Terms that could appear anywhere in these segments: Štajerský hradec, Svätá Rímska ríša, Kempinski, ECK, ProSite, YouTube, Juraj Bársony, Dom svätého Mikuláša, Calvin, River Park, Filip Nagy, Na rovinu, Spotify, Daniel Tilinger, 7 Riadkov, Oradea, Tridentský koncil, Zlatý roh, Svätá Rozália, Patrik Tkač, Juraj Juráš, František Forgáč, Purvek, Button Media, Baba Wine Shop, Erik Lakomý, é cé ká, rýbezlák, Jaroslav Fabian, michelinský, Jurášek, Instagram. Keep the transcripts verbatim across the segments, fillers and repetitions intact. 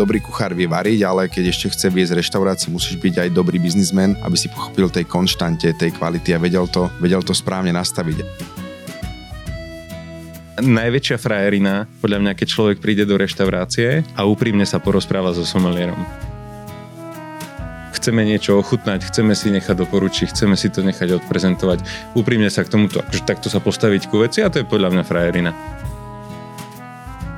dobrý kuchár vie variť, ale keď ešte chce viesť reštauráciu, musíš byť aj dobrý biznismen, aby si pochopil tej konštante, tej kvality a vedel to, vedel to správne nastaviť. Najväčšia frajerina, podľa mňa, keď človek príde do reštaurácie a úprimne sa porozpráva so somelierom. Chceme niečo ochutnať, chceme si nechať doporučiť, chceme si to nechať odprezentovať. Úprimne sa k tomuto, akože takto sa postaviť ku veci, a to je podľa mňa frajerina.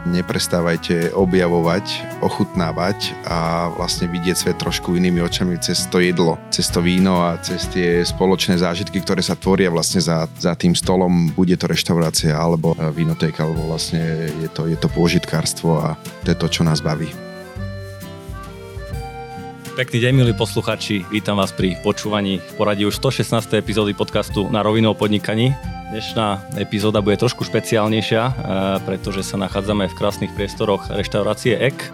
Neprestávajte objavovať, ochutnávať a vlastne vidieť svet trošku inými očami cez to jedlo, cez to víno a cez tie spoločné zážitky, ktoré sa tvoria vlastne za, za tým stolom. Bude to reštaurácia alebo vínotéka, alebo vlastne je to, je to pôžitkárstvo a to je to, čo nás baví. Pekný deň, milí posluchači. Vítam vás pri počúvaní v poradí už sto šestnástej epizódy podcastu Na rovinu o podnikaní. Dnešná epizóda bude trošku špeciálnejšia, pretože sa nachádzame v krásnych priestoroch reštaurácie é cé ká.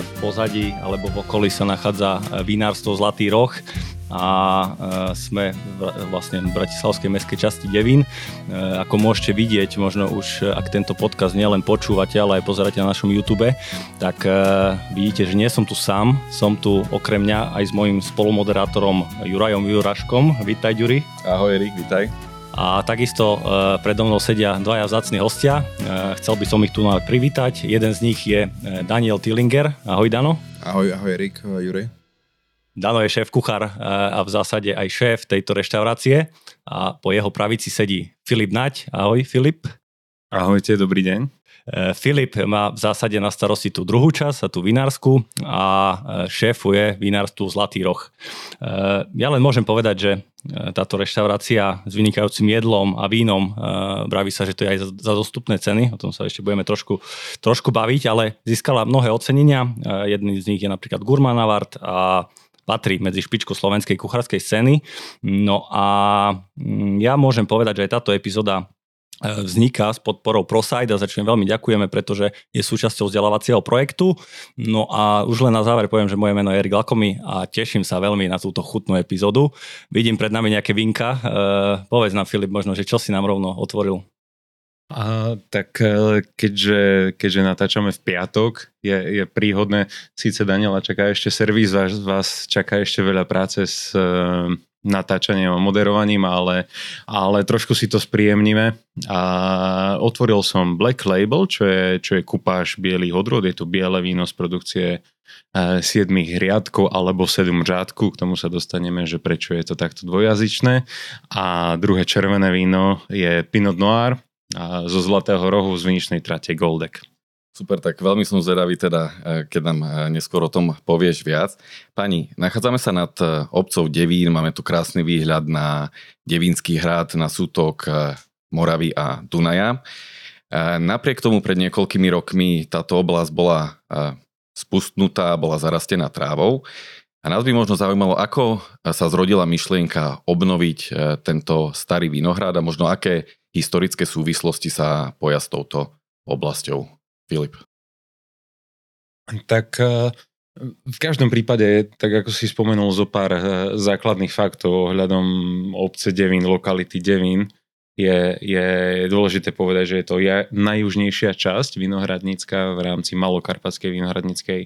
V pozadí alebo v okolí sa nachádza vinárstvo Zlatý roh a sme vlastne v bratislavskej mestskej časti Devín. Ako môžete vidieť, možno už ak tento podcast nielen počúvate, ale aj pozeráte na našom YouTube, tak vidíte, že nie som tu sám, som tu okrem mňa aj s mojím spolumoderátorom Jurajom Juráškom. Vítaj, Juri. Ahoj, Erik, vítaj. A takisto predo mnou sedia dvaja vzácni hostia. Chcel by som ich tu privítať. Jeden z nich je Daniel Tilinger. Ahoj, Dano. Ahoj, ahoj, Erik, Juri. Dano je šéf kuchár a v zásade aj šéf tejto reštaurácie a po jeho pravici sedí Filip Nagy. Ahoj, Filip. Ahojte, dobrý deň. Filip má v zásade na starosti tú druhú časť a tú vinársku a šéfuje vinárstvu Zlatý roh. Ja len môžem povedať, že táto reštaurácia s vynikajúcim jedlom a vínom, vraví sa, že to je aj za dostupné ceny, o tom sa ešte budeme trošku, trošku baviť, ale získala mnohé ocenenia. Jedným z nich je napríklad Gourmand Award a patrí medzi špičku slovenskej kuchárskej scény. No a ja môžem povedať, že aj táto epizóda vzniká s podporou ProSite a začnem veľmi ďakujeme, pretože je súčasťou vzdelávacieho projektu. No a už len na záver poviem, že moje meno je Erik Lakomý a teším sa veľmi na túto chutnú epizódu. Vidím pred nami nejaké vinka. Povedz nám, Filip, možno, že čo si nám rovno otvoril? A, tak keďže, keďže natáčame v piatok, je, je príhodné, síce Daniela čaká ešte servis, vás, vás čaká ešte veľa práce s e, natáčaním a moderovaním, ale, ale trošku si to spríjemníme. A otvoril som Black Label, čo je, čo je kupáž bielých odrôd, je to biele víno z produkcie sedem riadkov alebo sedem řádku, k tomu sa dostaneme, že prečo je to takto dvojjazyčné. A druhé červené víno je Pinot Noir zo Zlatého rohu z viničnej trate Goldek. Super, tak veľmi som zvedavý teda, keď nám neskôr o tom povieš viac. Pani, nachádzame sa nad obcov Devín, máme tu krásny výhľad na Devínský hrad, na sútok Moravy a Dunaja. Napriek tomu pred niekoľkými rokmi táto oblasť bola spustnutá, bola zarastená trávou. A nás by možno zaujímalo, ako sa zrodila myšlienka obnoviť tento starý vinohrad a možno aké historické súvislosti sa poja s touto oblasťou. Filip. Tak v každom prípade, tak ako si spomenul zo pár základných faktov ohľadom obce Devín, lokality Devín, je, je dôležité povedať, že je to najjužnejšia časť vinohradnícka v rámci malokarpatskej vinohradníckej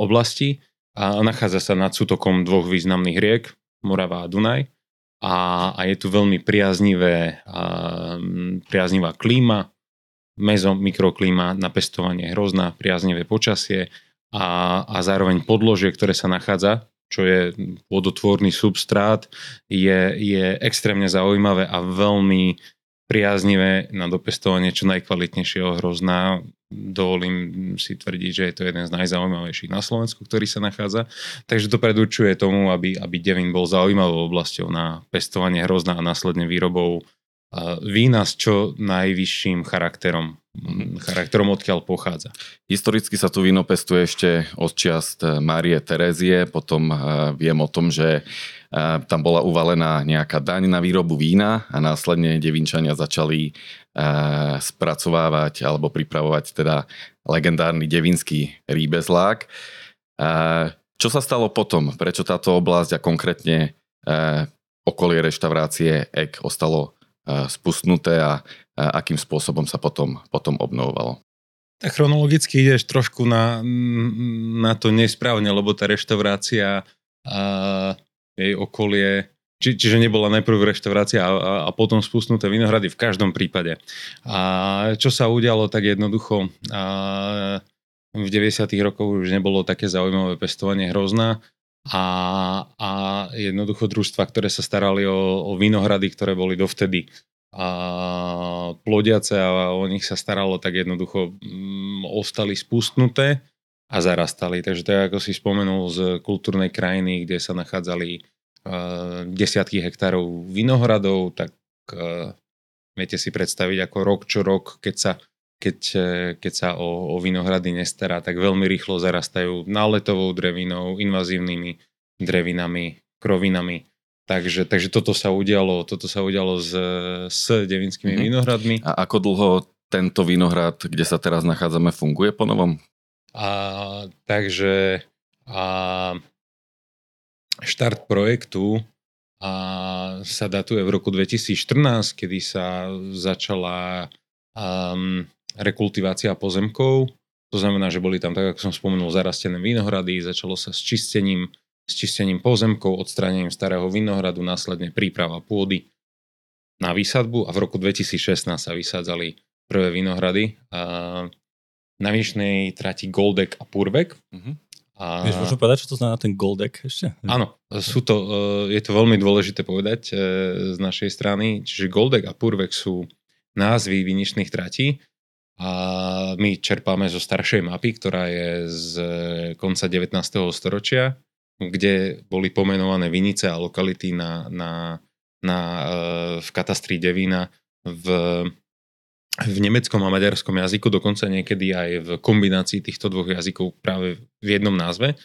oblasti a nachádza sa nad sútokom dvoch významných riek, Morava a Dunaj. A, a je tu veľmi priaznivé, a, priaznivá klíma, mezo, mikroklíma, na pestovanie hrozná, priaznivé počasie a, a zároveň podložie, ktoré sa nachádza, čo je vodotvorný substrát, je, je extrémne zaujímavé a veľmi priaznivé na dopestovanie čo najkvalitnejšieho hrozná. Dovolím si tvrdiť, že je to jeden z najzaujímavejších na Slovensku, ktorý sa nachádza. Takže to predurčuje tomu, aby, aby Devín bol zaujímavou oblasťou na pestovanie hrozna a následne výrobou vína s čo najvyšším charakterom, charakterom odkiaľ pochádza. Historicky sa tu víno pestuje ešte od čiast Márie Terezie, potom viem o tom, že tam bola uvalená nejaká daň na výrobu vína a následne Devinčania začali spracovávať alebo pripravovať teda legendárny devinský rýbezlák. Čo sa stalo potom? Prečo táto oblasť a konkrétne okolie reštaurácie é cé ká ostalo spustnuté a akým spôsobom sa potom, potom obnovovalo? Tak chronologicky ideš trošku na, na to nesprávne, lebo tá reštaurácia a jej okolie, či, čiže nebola najprv reštaurácia a, a, a potom spustnuté vinohrady v každom prípade. A čo sa udialo, tak jednoducho a v deväťdesiatych rokoch už nebolo také zaujímavé pestovanie hrozná a, a jednoducho družstva, ktoré sa starali o, o vinohrady, ktoré boli dovtedy a plodiace a o nich sa staralo, tak jednoducho m, ostali spustnuté a zarastali. Takže to je, ako si spomenul, z kultúrnej krajiny, kde sa nachádzali uh, desiatky hektárov vinohradov, tak uh, viete si predstaviť, ako rok čo rok, keď sa, keď, keď sa o, o vinohrady nestará, tak veľmi rýchlo zarastajú náletovou drevinou, invazívnymi drevinami, krovinami. Takže, takže toto sa udialo, toto sa udialo s, s devinskými mm-hmm. vinohradmi. A ako dlho tento vinohrad, kde sa teraz nachádzame, funguje po novom? A, takže a, štart projektu a, sa datuje v roku dvetisícštrnásť, kedy sa začala a, rekultivácia pozemkov. To znamená, že boli tam, tak ako som spomenul, zarastené vinohrady, začalo sa s čistením s čistením pozemkov, odstránením starého vinohradu, následne príprava pôdy na výsadbu a v roku dvetisícšestnásť sa vysádzali prvé vinohrady na výšnej trati Goldek a Purvek. Uh-huh. A... Vieš, môžem povedať, čo to znamená ten Goldek ešte? Áno, sú to, je to veľmi dôležité povedať z našej strany, čiže Goldek a Purvek sú názvy viničných tratí a my čerpáme zo staršej mapy, ktorá je z konca devätnásteho storočia, kde boli pomenované vinice a lokality na, na, na, v katastri Devína v, v nemeckom a maďarskom jazyku, dokonca niekedy aj v kombinácii týchto dvoch jazykov práve v jednom názve.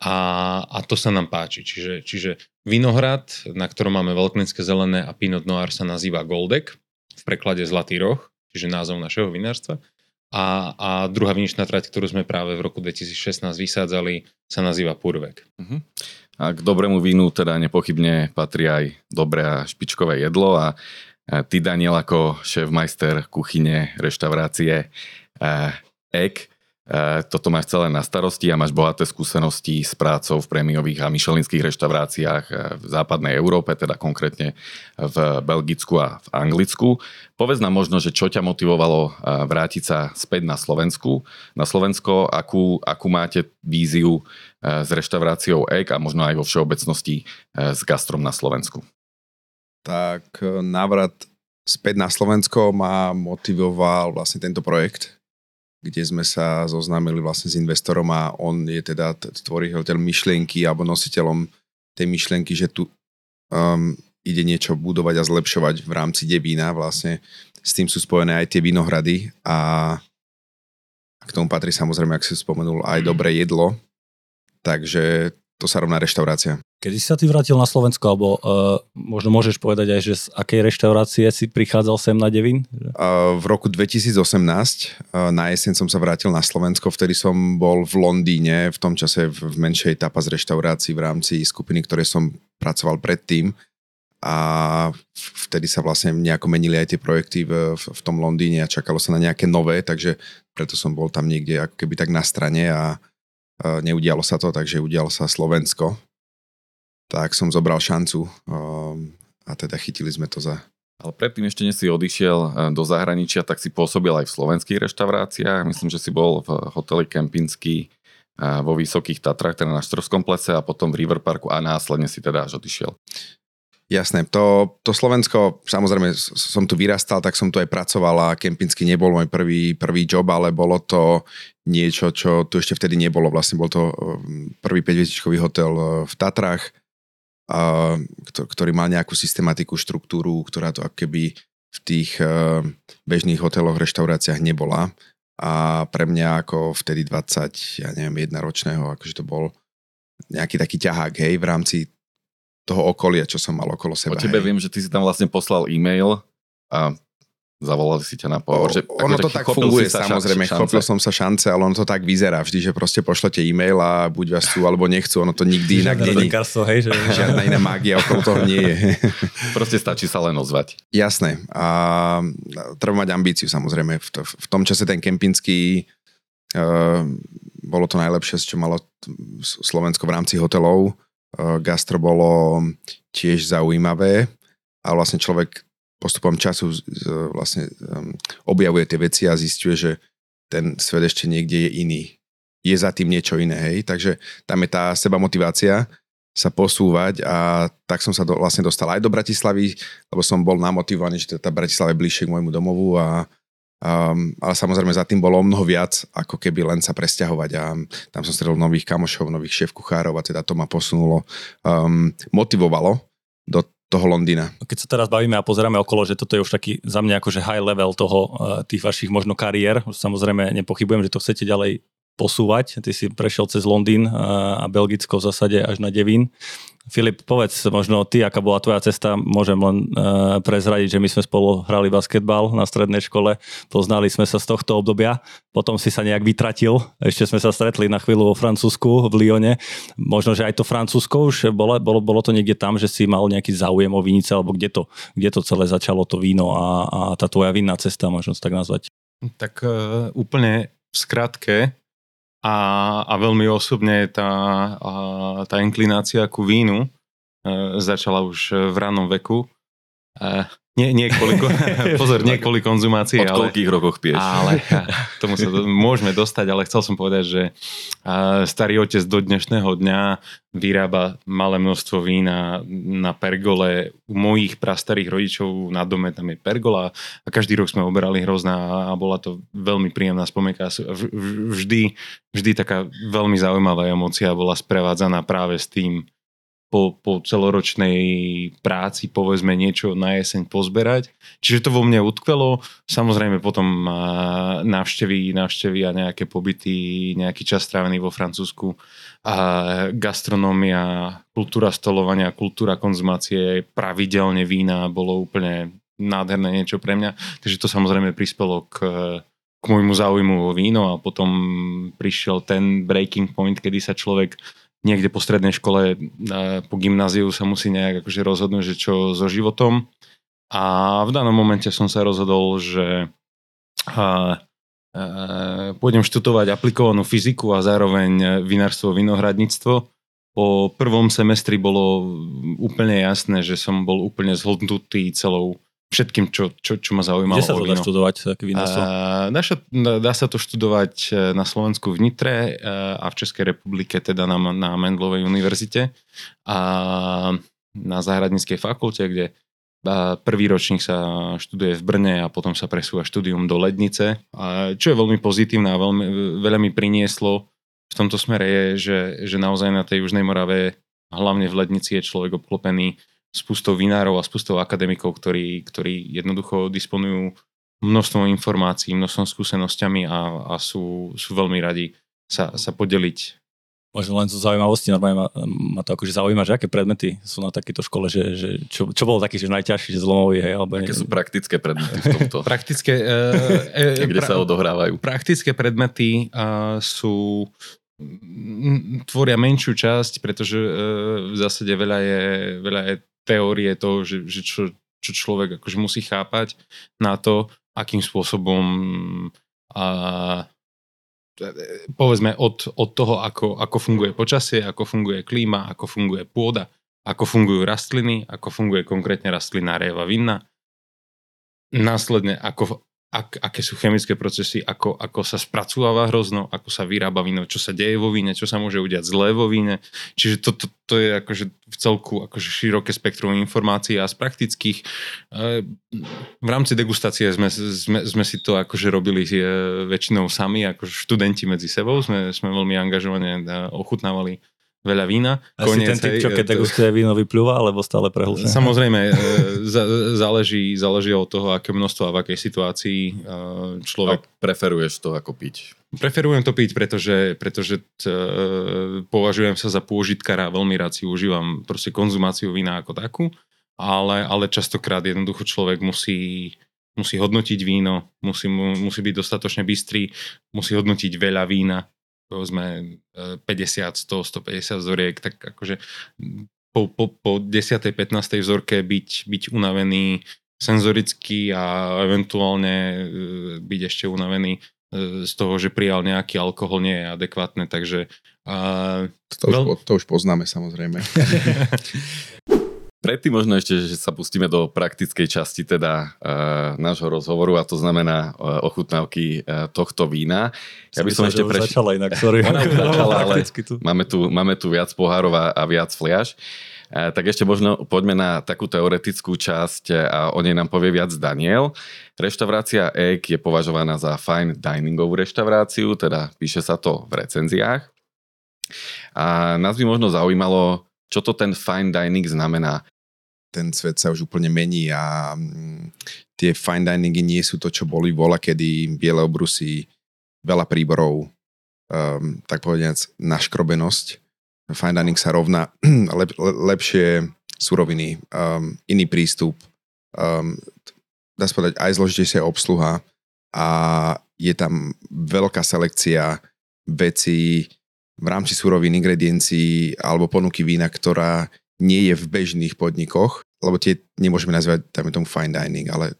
A, a to sa nám páči. Čiže, čiže vinohrad, na ktorom máme veľklinské zelené a Pinot Noir, sa nazýva Goldek, v preklade Zlatý roh, čiže názov našeho vinárstva. A, a druhá viničná trať, ktorú sme práve v roku dvetisícšestnásť vysádzali, sa nazýva Purvek. Uh-huh. A k dobrému vínu teda nepochybne patrí aj dobré a špičkové jedlo a, a ty, Daniel, ako šéfmajster kuchyne reštaurácie é cé ká, toto máš celé na starosti a máš bohaté skúsenosti s prácou v prémiových a michelinských reštauráciách v západnej Európe, teda konkrétne v Belgicku a v Anglicku. Povedz nám možno, že čo ťa motivovalo vrátiť sa späť na Slovensku, na Slovensko, akú, akú máte víziu s reštauráciou é cé a možno aj vo všeobecnosti s gastrom na Slovensku. Tak návrat späť na Slovensko ma motivoval vlastne tento projekt, kde sme sa zoznámili vlastne s investorom a on je teda tvoriteľ myšlienky alebo nositeľom tej myšlienky, že tu um, ide niečo budovať a zlepšovať v rámci Devína. Vlastne s tým sú spojené aj tie vinohrady a k tomu patrí samozrejme, ak si spomenul, aj dobré jedlo. Takže to sa rovná reštaurácia. Kedy si sa ty vrátil na Slovensko, alebo uh, možno môžeš povedať aj, že z akej reštaurácie si prichádzal sem na Devín? Uh, v roku dvetisícosemnásť uh, na jeseň som sa vrátil na Slovensko, vtedy som bol v Londýne, v tom čase v, v menšej tapas reštaurácii v rámci skupiny, ktoré som pracoval predtým a vtedy sa vlastne nejako menili aj tie projekty v, v, v tom Londýne a čakalo sa na nejaké nové, takže preto som bol tam niekde ako keby tak na strane a uh, neudialo sa to, takže udialo sa Slovensko. Tak som zobral šancu um, a teda chytili sme to za... Ale predtým ešte než si odišiel do zahraničia, tak si pôsobil aj v slovenských reštauráciách. Myslím, že si bol v hoteli Kempinski vo Vysokých Tatrách, teda na Štrbskom plese a potom v River Parku a následne si teda až odišiel. Jasné, to, to Slovensko, samozrejme som tu vyrastal, tak som tu aj pracoval a Kempinski nebol môj prvý, prvý job, ale bolo to niečo, čo tu ešte vtedy nebolo. Vlastne bol to prvý päťhviezdičkový hotel v Tatrách, a ktorý mal nejakú systematiku, štruktúru, ktorá to ako keby v tých bežných hoteloch, reštauráciách nebola. A pre mňa ako vtedy dvadsať, ja neviem, jednoročného, akože to bol nejaký taký ťahák, hej, v rámci toho okolia, čo som mal okolo seba. O tebe hej. Viem, že ty si tam vlastne poslal e-mail a Zavolali si ťa na pohovor. Ono to tak funguje, samozrejme, chopil som sa šance, ale ono to tak vyzerá vždy, že proste pošlete e-mail a buď vás chcú, alebo nechcú, ono to nikdy inak není. Žiadna iná mágia okolo toho nie je. Proste stačí sa len ozvať. Jasné. A treba mať ambíciu, samozrejme. V, to, v tom čase ten Kempinský e, bolo to najlepšie, čo malo Slovensko v rámci hotelov. E, gastro bolo tiež zaujímavé a vlastne človek postupom času vlastne objavuje tie veci a zisťuje, že ten svet ešte niekde je iný. Je za tým niečo iné, hej? Takže tam je tá sebamotivácia sa posúvať a tak som sa do, vlastne dostal aj do Bratislavy, lebo som bol namotivovaný, že tá Bratislava je bližšie k môjmu domovu a, a ale samozrejme za tým bolo mnoho viac, ako keby len sa presťahovať a tam som stretol nových kamošov, nových šéf-kuchárov a teda to ma posunulo, um, motivovalo do toho Londýna. Keď sa teraz bavíme a pozeráme okolo, že toto je už taký za mňa akože high level toho tých vašich možno kariér, samozrejme nepochybujem, že to chcete ďalej posúvať. Ty si prešiel cez Londýn a Belgicko v zásade až na Devín. Filip, povedz možno ty, aká bola tvoja cesta. Môžem len uh, prezradiť, že my sme spolu hrali basketbal na strednej škole. Poznali sme sa z tohto obdobia. Potom si sa nejak vytratil. Ešte sme sa stretli na chvíľu vo Francúzsku, v Lyone. Možno, že aj to Francúzsko už bolo, bolo, bolo to niekde tam, že si mal nejaký záujem o vinice, alebo kde to, kde to celé začalo, to víno a, a tá tvoja vinná cesta, možno sa tak nazvať. Tak uh, úplne v skratke, A, a veľmi osobne tá, a, tá inklinácia ku vínu e, začala už v rannom veku. E, nie, nie kvôli, pozor, nie kvôli konzumácii. Od koľkých rokoch piješ? Ale tomu sa do, môžeme dostať, ale chcel som povedať, že a, starý otec do dnešného dňa vyrába malé množstvo vína na pergole. U mojich prastarých rodičov na dome tam je pergola a každý rok sme oberali hrozná a bola to veľmi príjemná spomienka. Vždy, vždy taká veľmi zaujímavá emócia bola sprevádzaná práve s tým, Po, po celoročnej práci povedzme niečo na jeseň pozberať. Čiže to vo mne utkvelo. Samozrejme potom návštevy, návštevy a nejaké pobyty, nejaký čas strávený vo Francúzsku. A gastronómia, kultúra stolovania, kultúra konzumácie, pravidelne vína bolo úplne nádherné niečo pre mňa. Takže to samozrejme prispelo k, k môjmu záujmu o víno a potom prišiel ten breaking point, kedy sa človek niekde po strednej škole, po gymnáziu sa musí nejak akože rozhodnúť, že čo so životom. A v danom momente som sa rozhodol, že a, a, pôjdem študovať aplikovanú fyziku a zároveň vinárstvo, vinohradníctvo. Po prvom semestri bolo úplne jasné, že som bol úplne zhltnutý celou všetkým, čo, čo, čo ma zaujímalo. Kde sa to dá študovať? Uh, dá, sa, dá sa to študovať na Slovensku v Nitre uh, a v Českej republike, teda na, na Mendelovej univerzite a na Záhradníckej fakulte, kde uh, prvý ročník sa študuje v Brne a potom sa presúva štúdium do Lednice. Uh, čo je veľmi pozitívne a veľmi, veľa mi prinieslo v tomto smere je, že, že naozaj na tej Južnej Morave, hlavne v Lednici, je človek obklopený spustou vinárov a spustou akademikov, ktorí, ktorí jednoducho disponujú množstvom informácií, množstvom skúsenosťami a, a sú, sú veľmi radi sa, sa podeliť. Možno len zo zaujímavosti, normálne ma, ma to akože zaujíma, že aké predmety sú na takejto škole, že, že čo, čo bolo taký, že najťažší, že zlomový, hej? Alebo aké sú praktické predmety v tomto? praktické... E, e, Kde pra, sa odohrávajú? Praktické predmety e, sú... tvoria menšiu časť, pretože e, v zásade veľa je, veľa je teórie toho, že, že čo, čo človek akože musí chápať na to, akým spôsobom a, povedzme od, od toho, ako, ako funguje počasie, ako funguje klíma, ako funguje pôda, ako fungujú rastliny, ako funguje konkrétne rastlina réva vinná. Následne, ako Ak, aké sú chemické procesy, ako, ako sa spracúva hrozno, ako sa vyrába víno, čo sa deje vo víne, čo sa môže udiať zlé vo víne. Čiže to, to, to je akože v celku akože široké spektrum informácií a z praktických e, v rámci degustácie sme, sme, sme si to akože robili e, väčšinou sami, ako študenti medzi sebou, sme, sme veľmi angažovane ochutnávali veľa vína. Asi koniec, ten typ, čo keď degustuje víno, vypľúva, alebo stále prehlúšené? Samozrejme, záleží, záleží od toho, aké množstvo a v akej situácii človek... A preferuješ to ako piť? Preferujem to piť, pretože, pretože t, považujem sa za pôžitkara, veľmi rád si užívam proste konzumáciu vína ako takú, ale, ale častokrát jednoducho človek musí musí hodnotiť víno, musí, musí byť dostatočne bystrý, musí hodnotiť veľa vína, povedzme päťdesiat, sto, stopäťdesiat vzoriek, tak akože po, po, po desať až pätnásť vzorke byť, byť unavený senzoricky a eventuálne byť ešte unavený z toho, že prijal nejaký alkohol, nie je adekvátne, takže... Uh, to, veľ... už, to už poznáme samozrejme. Predtým možno ešte, že sa pustíme do praktickej časti teda uh, nášho rozhovoru, a to znamená uh, ochutnávky uh, tohto vína. Ja by som, som ešte prešiel. Začala inak, sorry. Ona začala, ale tu. Máme, tu, máme tu viac pohárov a viac fliaž. Uh, tak ešte možno poďme na takú teoretickú časť a o nej nám povie viac Daniel. Reštaurácia é cé ká je považovaná za fine diningovú reštauráciu, teda píše sa to v recenziách. A nás by možno zaujímalo, čo to ten fine dining znamená. Ten svet sa už úplne mení a tie fine diningy nie sú to, čo boli vola, kedy biele obrusy, veľa príborov, um, tak povediac naškrobenosť. Fine dining sa rovná lep, lepšie suroviny, um, iný prístup, um, dá sa povedať aj zložitejšia obsluha a je tam veľká selekcia vecí v rámci surovín, ingrediencií alebo ponuky vína, ktorá nie je v bežných podnikoch, lebo tie nemôžeme nazvať tam tomu fine dining, ale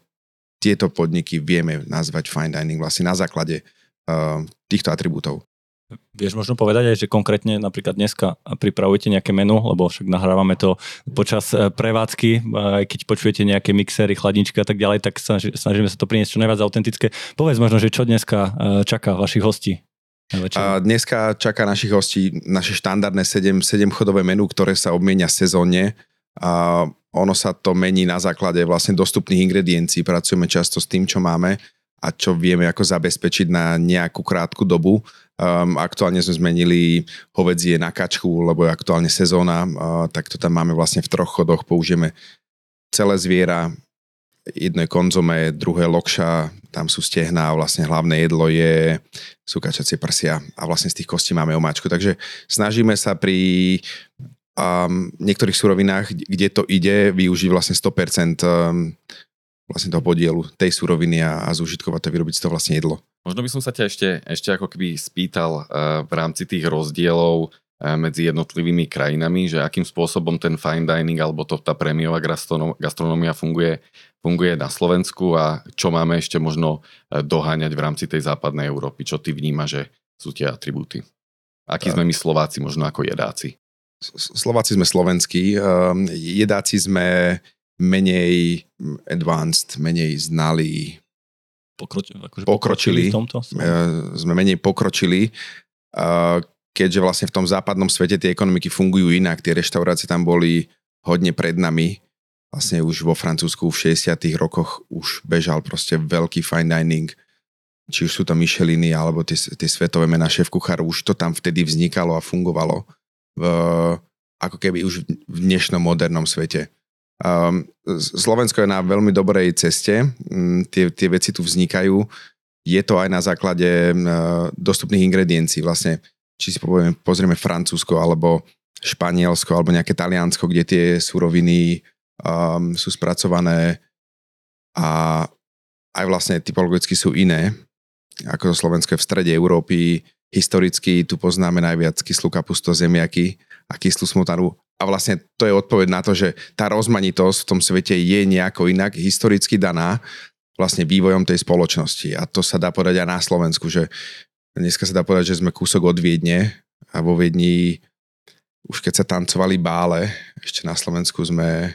tieto podniky vieme nazvať fine dining vlastne na základe uh, týchto atribútov. Vieš možno povedať aj, že konkrétne napríklad dneska pripravujete nejaké menu, lebo však nahrávame to počas prevádzky, keď počujete nejaké mixery, chladničky a tak ďalej, tak snažíme sa to priniesť čo najviac autentické. Povedz možno, že čo dneska čaká vašich hostí? A dneska čaká našich hostí naše štandardné sedem, sedem chodové menu, ktoré sa obmienia sezónne a ono sa to mení na základe vlastne dostupných ingrediencií. Pracujeme často s tým, čo máme a čo vieme ako zabezpečiť na nejakú krátku dobu. Um, aktuálne sme zmenili hovädzie na kačku, lebo je aktuálne sezóna, uh, tak to tam máme vlastne v troch chodoch. Použijeme celé zviera, jedno je konzome, druhé lokša, tam sú stehná, vlastne hlavné jedlo je, sú kačacie prsia a vlastne z tých kostí máme omáčku. Takže snažíme sa pri um, niektorých surovinách, kde to ide, využiť vlastne sto percent um, vlastne toho podielu tej suroviny a, a zúžitkovať to, vyrobiť z toho vlastne jedlo. Možno by som sa ťa ešte, ešte ako keby spýtal uh, v rámci tých rozdielov medzi jednotlivými krajinami, že akým spôsobom ten fine dining alebo to, tá prémiová gastronómia funguje, funguje na Slovensku a čo máme ešte možno doháňať v rámci tej západnej Európy, čo ty vníma, že sú tie atribúty. Akí sme my Slováci, možno ako jedáci? Slováci sme slovenskí, jedáci sme menej advanced, menej znali, pokročili, akože pokročili, pokročili v tomto? Sme menej pokročili, keďže vlastne v tom západnom svete tie ekonomiky fungujú inak, tie reštaurácie tam boli hodne pred nami. Vlastne už vo Francúzsku v šesťdesiatych rokoch už bežal proste veľký fine dining. Či už sú to Micheliny, alebo tie, tie svetové mená šéf kuchárov, už to tam vtedy vznikalo a fungovalo. V, ako keby už v dnešnom modernom svete. Um, Slovensko je na veľmi dobrej ceste. Tie, tie veci tu vznikajú. Je to aj na základe uh, dostupných ingrediencií vlastne. Či si povieme, pozrieme Francúzsko alebo Španielsko alebo nejaké Taliansko, kde tie suroviny um, sú spracované a aj vlastne typologicky sú iné, ako Slovensko je v strede Európy. Historicky tu poznáme najviac kyslú kapustu, zemiaky a kyslú smotanu. A vlastne to je odpoveď na to, že tá rozmanitosť v tom svete je nejako inak historicky daná vlastne vývojom tej spoločnosti. A to sa dá povedať aj na Slovensku, že dneska sa dá povedať, že sme kúsok od Viedne a vo Viedni už keď sa tancovali bále, ešte na Slovensku sme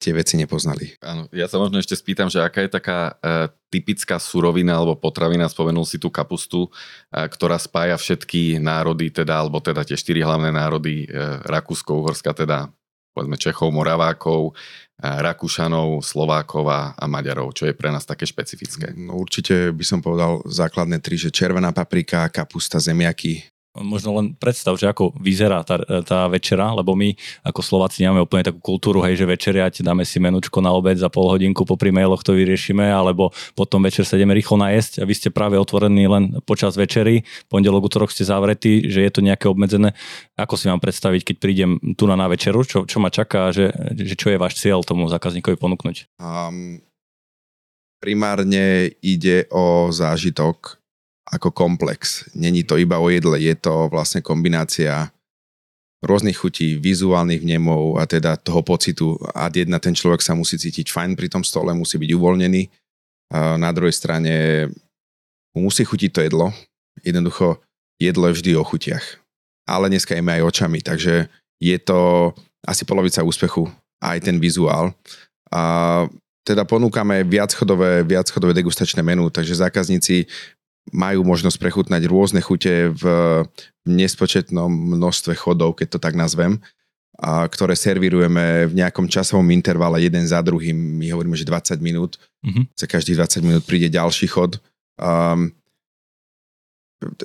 tie veci nepoznali. Áno, ja sa možno ešte spýtam, že aká je taká e, typická surovina alebo potravina, spomenul si tú kapustu, e, ktorá spája všetky národy, teda, alebo teda tie štyri hlavné národy, e, Rakúsko-Uhorska, teda povedzme Čechov, Moravákov, Rakúšanov, Slovákov a Maďarov, čo je pre nás také špecifické. No určite by som povedal základné tri, že červená paprika, kapusta, zemiaky. Možno len predstav, že ako vyzerá tá, tá večera, lebo my ako Slováci nemáme úplne takú kultúru, hej, že večeriať, dáme si menučko na obed, za pol hodinku popri mailoch to vyriešime, alebo potom večer sa ideme rýchlo najesť a vy ste práve otvorení len počas večery, pondelok, utorok ste zavretí, že je to nejaké obmedzené. Ako si mám predstaviť, keď prídem tu na, na večeru, čo, čo ma čaká, že, že čo je váš cieľ tomu zákazníkovi ponúknuť? Um, primárne ide o zážitok ako komplex. Není to iba o jedle, je to vlastne kombinácia rôznych chutí, vizuálnych vnemov a teda toho pocitu. A jedna, ten človek sa musí cítiť fajn pri tom stole, musí byť uvoľnený. A na druhej strane mu musí chutiť to jedlo. Jednoducho, jedlo je vždy o chutiach. Ale dneska jeme aj očami, takže je to asi polovica úspechu, aj ten vizuál. A teda ponúkame viacchodové, viacchodové degustačné menu, takže zákazníci majú možnosť prechutnať rôzne chute v nespočetnom množstve chodov, keď to tak nazvem, a ktoré servírujeme v nejakom časovom intervale jeden za druhým. My hovoríme, že dvadsať minút. Mm-hmm. Za každých dvadsať minút príde ďalší chod. Um,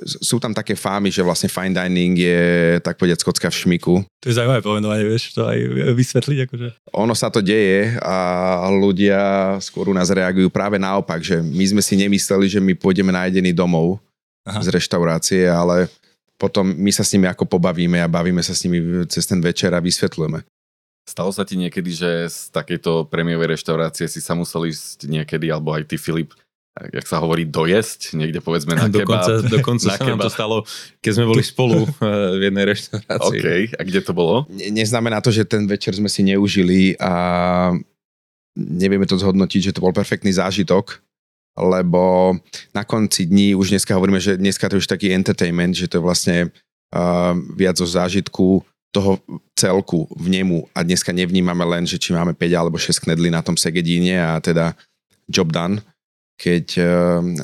sú tam také fámy, že vlastne fine dining je, tak povedať, kocka v šmiku. To je zaujímavé pomenovanie, vieš, to aj vysvetliť akože. Ono sa to deje a ľudia skôr u nás reagujú práve naopak, že my sme si nemysleli, že my pôjdeme nájdený domov. Aha. Z reštaurácie, ale potom my sa s nimi ako pobavíme a bavíme sa s nimi cez ten večer a vysvetľujeme. Stalo sa ti niekedy, že z takejto prémiovej reštaurácie si sa musel ísť niekedy, alebo aj ty, Filip, jak sa hovorí, dojesť, niekde povedzme na kebab. Dokonca, dokonca na sa kebab. Nám to stalo, keď sme boli spolu v jednej reštaurácii. Okej, okay. A kde to bolo? Ne, neznamená to, že ten večer sme si neužili a nevieme to zhodnotiť, že to bol perfektný zážitok. Lebo na konci dní, už dneska hovoríme, že dneska to je už taký entertainment, že to je vlastne uh, viac o zážitku toho celku, vnemu. A dneska nevnímame len, že či máme päť alebo šesť knedlí na tom segedíne a teda job done, keď uh,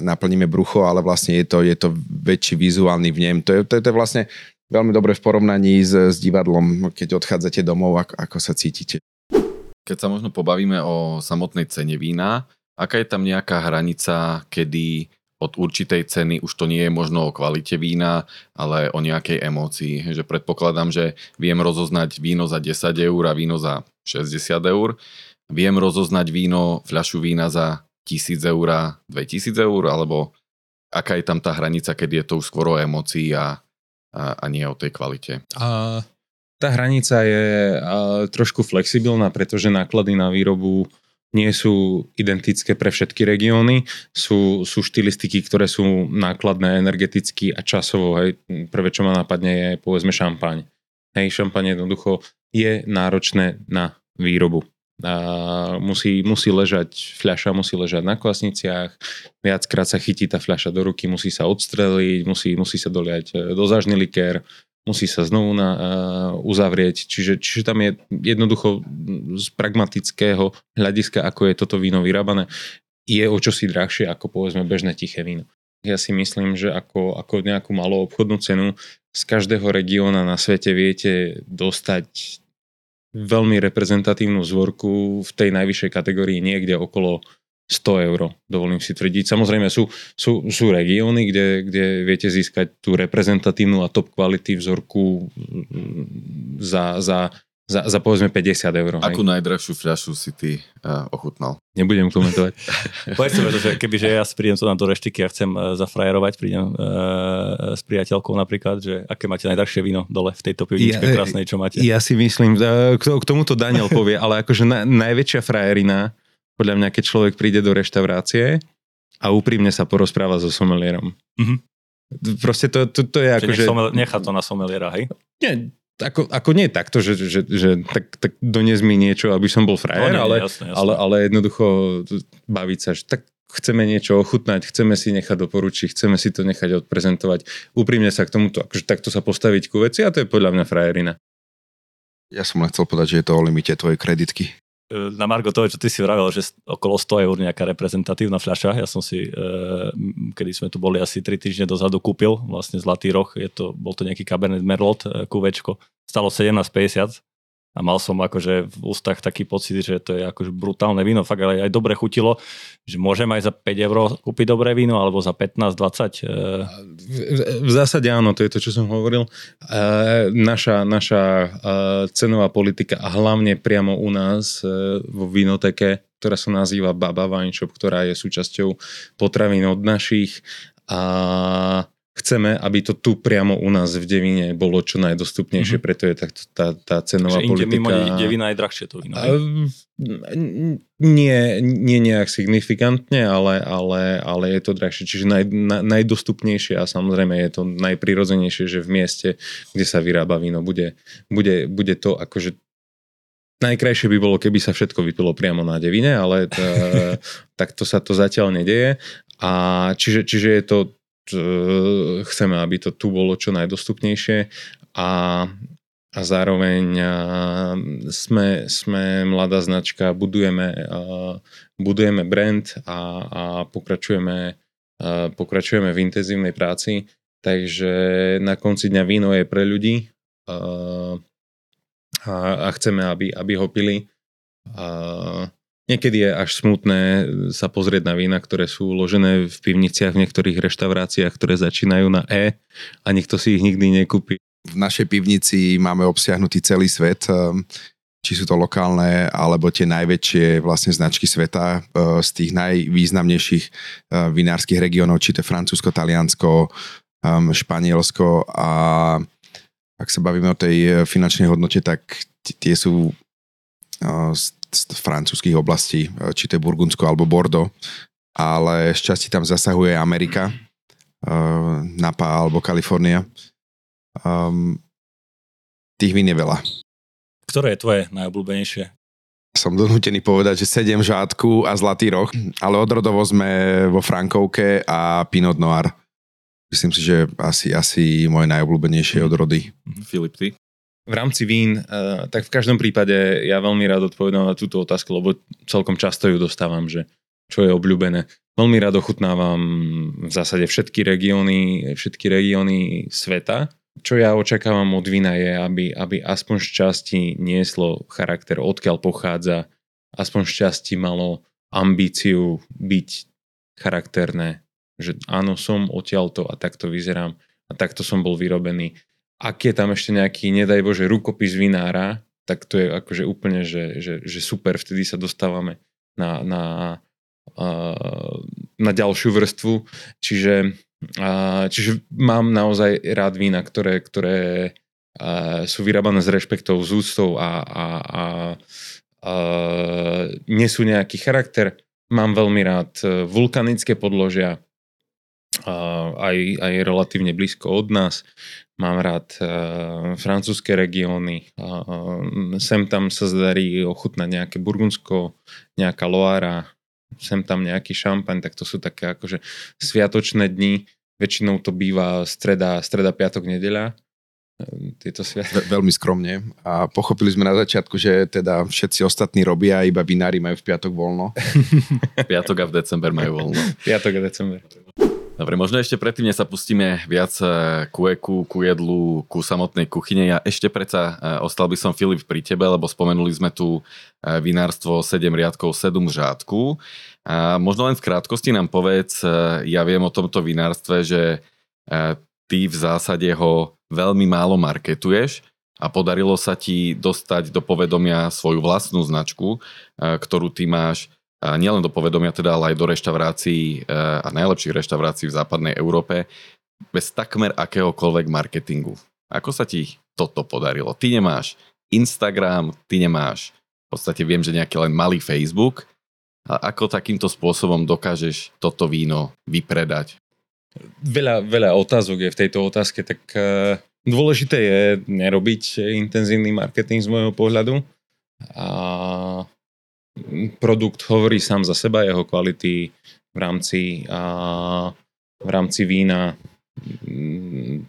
naplníme brucho, ale vlastne je to, je to väčší vizuálny vnem. To je, to, je, to je vlastne veľmi dobre v porovnaní s, s divadlom, keď odchádzate domov, ako, ako sa cítite. Keď sa možno pobavíme o samotnej cene vína, aká je tam nejaká hranica, kedy od určitej ceny už to nie je možno o kvalite vína, ale o nejakej emócii? Že predpokladám, že viem rozoznať víno za desať eur a víno za šesťdesiat eur. Viem rozoznať víno, fľašu vína za tisíc eur a dvetisíc eur, alebo aká je tam tá hranica, kedy je to už skôr o emócii a, a, a nie o tej kvalite? A tá hranica je a, trošku flexibilná, pretože náklady na výrobu nie sú identické pre všetky regióny. Sú, sú štilistiky, ktoré sú nákladné energeticky a časovo. Hej. Prvé, čo ma napadne, je povedzme šampaň. Hej, šampaň jednoducho je náročné na výrobu. A musí, musí ležať fľaša, musí ležať na kvasniciach, viackrát sa chytí tá fľaša do ruky, musí sa odstreliť, musí, musí sa doliať dozážny likér, musí sa znovu na, uh, uzavrieť. Čiže, čiže tam je jednoducho z pragmatického hľadiska, ako je toto víno vyrábané, je o čosi drahšie ako povedzme bežné tiché víno. Ja si myslím, že ako, ako nejakú malú obchodnú cenu z každého regióna na svete viete dostať veľmi reprezentatívnu zvorku v tej najvyššej kategórii niekde okolo sto eur, dovolím si tvrdiť. Samozrejme sú, sú, sú regióny, kde, kde viete získať tú reprezentatívnu a top kvality vzorku za, za, za, za povedzme päťdesiat eur. Akú najdrahšiu fľašu si ty uh, ochutnal? Nebudem komentovať. Povedz sa, že kebyže ja prídem to na do reštiky a chcem zafrajerovať, prídem uh, s priateľkou napríklad, že aké máte najdrahšie víno dole v tejto pivničke ja, krásnej, čo máte? Ja si myslím, k tomuto Daniel povie, ale akože na, najväčšia frajerina podľa mňa, keď človek príde do reštaurácie a úprimne sa porozpráva so somelierom. Mm-hmm. Proste to, to, to je ako, že... Somel, nechá to na someliera, hej? Nie, ako, ako nie takto, že, že, že tak, tak donies mi niečo, aby som bol frajer, no, nie, ale, jasne, jasne. Ale, ale jednoducho baviť sa, že tak chceme niečo ochutnať, chceme si nechať doporučiť, chceme si to nechať odprezentovať. Úprimne sa k tomuto, akože takto sa postaviť ku veci a to je podľa mňa frajerina. Ja som len chcel povedať, že je to o limite tvojej kreditky. Na margo toho, čo ty si vravel, že okolo sto eur nejaká reprezentatívna fľaša. Ja som si, keď sme tu boli asi tri týždne dozadu, kúpil vlastne Zlatý roh. Je to, bol to nejaký Cabernet Merlot, kúvečko. Stalo sedemnásť päťdesiat a mal som akože v ústach taký pocit, že to je akože brutálne víno. Fakt, ale aj dobre chutilo, že môžem aj za päť eur kúpiť dobré víno, alebo za pätnásť dvadsať. V, v zásade áno, to je to, čo som hovoril. Naša, naša cenová politika a hlavne priamo u nás vo vinoteke, ktorá sa nazýva Baba Wine Shop, ktorá je súčasťou potravín od našich a chceme, aby to tu priamo u nás v Devíne bolo čo najdostupnejšie, mm-hmm. preto je tak tá, tá cenová Čiže politika. Čiže mimo Devína je drahšie to víno. A, nie, nie nejak signifikantne, ale, ale, ale je to drahšie. Čiže naj, na, najdostupnejšie a samozrejme je to najprirodzenejšie, že v mieste, kde sa vyrába víno, bude, bude, bude to akože najkrajšie by bolo, keby sa všetko vypilo priamo na Devine, ale t- takto sa to zatiaľ nedeje. A čiže, čiže je to, t- chceme, aby to tu bolo čo najdostupnejšie a, a zároveň a sme, sme mladá značka, budujeme, a, budujeme brand a, a pokračujeme, a pokračujeme v intenzívnej práci, takže na konci dňa víno je pre ľudí a, A, a chceme, aby, aby ho pili. A niekedy je až smutné sa pozrieť na vína, ktoré sú uložené v pivniciach, v niektorých reštauráciách, ktoré začínajú na E a nikto si ich nikdy nekúpi. V našej pivnici máme obsiahnutý celý svet, či sú to lokálne, alebo tie najväčšie vlastne značky sveta z tých najvýznamnejších vinárskych regiónov, či to Francúzsko, Taliansko, Španielsko a ak sa bavíme o tej finančnej hodnote, tak tie sú z francúzských oblastí, či to je Burgundsko alebo Bordeaux, ale z časti tam zasahuje Amerika, Napa alebo Kalifornia. Tých vín je veľa. Ktoré je tvoje najobľúbenejšie? Som donútený povedať, že sedem žádku a Zlatý roh, ale odrodovo sme vo Frankovke a Pinot Noir. Myslím si, že asi, asi moje najobľúbenejšie odrody. Filip, ty? V rámci vín, tak v každom prípade ja veľmi rád odpovedám na túto otázku, lebo celkom často ju dostávam, že čo je obľúbené. Veľmi rád ochutnávam v zásade všetky regióny, všetky regióny sveta. Čo ja očakávam od vína je, aby, aby aspoň z časti nieslo charakter, odkiaľ pochádza, aspoň z časti malo ambíciu byť charakterné. Že áno, som odtiaľto a takto vyzerám a takto som bol vyrobený. Ak je tam ešte nejaký, nedaj Bože, rukopis vinára, tak to je akože úplne, že, že, že super, vtedy sa dostávame na, na, na ďalšiu vrstvu. Čiže, čiže mám naozaj rád vína, ktoré, ktoré sú vyrábané s rešpektou, s úctou a, a, a, a nesú nejaký charakter. Mám veľmi rád vulkanické podložia, aj, aj relatívne blízko od nás. Mám rád uh, francúzske regióny. Uh, sem tam sa zdarí ochutnať nejaké Burgundsko, nejaká Loára, sem tam nejaký šampaň, tak to sú také akože sviatočné dni. Väčšinou to býva streda, streda piatok, nedeľa. Tieto sviat... Veľmi skromne a pochopili sme na začiatku, že teda všetci ostatní robia, iba vinári majú v piatok voľno. Piatok a v december majú voľno. Piatok a december. Dobre, možno ešte predtým, než sa pustíme viac ku eku, ku jedlu, ku samotnej kuchyne. Ja ešte predsa ostal by som, Filip, pri tebe, lebo spomenuli sme tu vinárstvo sedem riadkov, sedem žádku. A možno len v krátkosti nám povedz, ja viem o tomto vinárstve, že ty v zásade ho veľmi málo marketuješ a podarilo sa ti dostať do povedomia svoju vlastnú značku, ktorú ty máš nielen do povedomia, teda, ale aj do reštaurácií a najlepších reštaurácií v západnej Európe, bez takmer akéhokoľvek marketingu. Ako sa ti toto podarilo? Ty nemáš Instagram, ty nemáš, v podstate viem, že nejaký len malý Facebook. A ako takýmto spôsobom dokážeš toto víno vypredať? Veľa, veľa otázok je v tejto otázke, tak dôležité je nerobiť intenzívny marketing z môjho pohľadu. A produkt hovorí sám za seba, jeho kvality v rámci, a, v rámci vína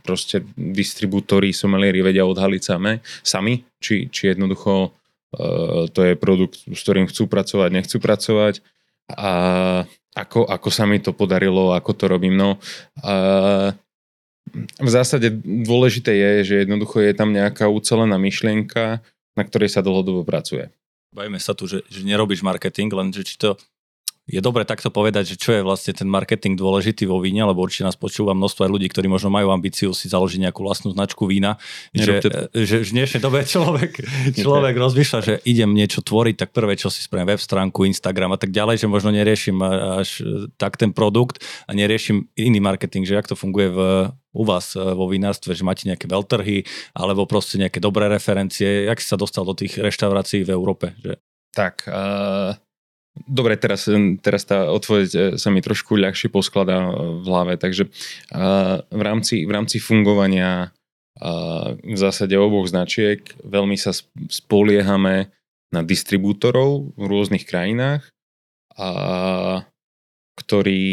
proste distribútori, somelieri vedia odhaliť same, sami, či, či jednoducho e, to je produkt, s ktorým chcú pracovať, nechcú pracovať a ako, ako sa mi to podarilo, ako to robím. No, a, v zásade dôležité je, že jednoducho je tam nejaká ucelená myšlienka, na ktorej sa dlhodobo pracuje. Bavíme sa tu, že, že nerobíš marketing, len že či to je dobre takto povedať, že čo je vlastne ten marketing dôležitý vo víne, lebo určite nás počúva množstvo aj ľudí, ktorí možno majú ambíciu si založiť nejakú vlastnú značku vína. Že, že v dnešnej dobe človek, človek rozmýšľa, že idem niečo tvoriť, tak prvé, čo si spravím, web stránku, Instagram a tak ďalej, že možno neriešim až tak ten produkt a neriešim iný marketing, že jak to funguje v u vás vo vinárstve, že máte nejaké veľtrhy alebo proste nejaké dobré referencie. Jak si sa dostal do tých reštaurácií v Európe? Že? Tak, uh, dobre, teraz, teraz tá odpoveď sa mi trošku ľahšie poskladá v hlave. Takže uh, v, rámci, v rámci fungovania uh, v zásade oboch značiek veľmi sa spoliehame na distribútorov v rôznych krajinách, uh, ktorí...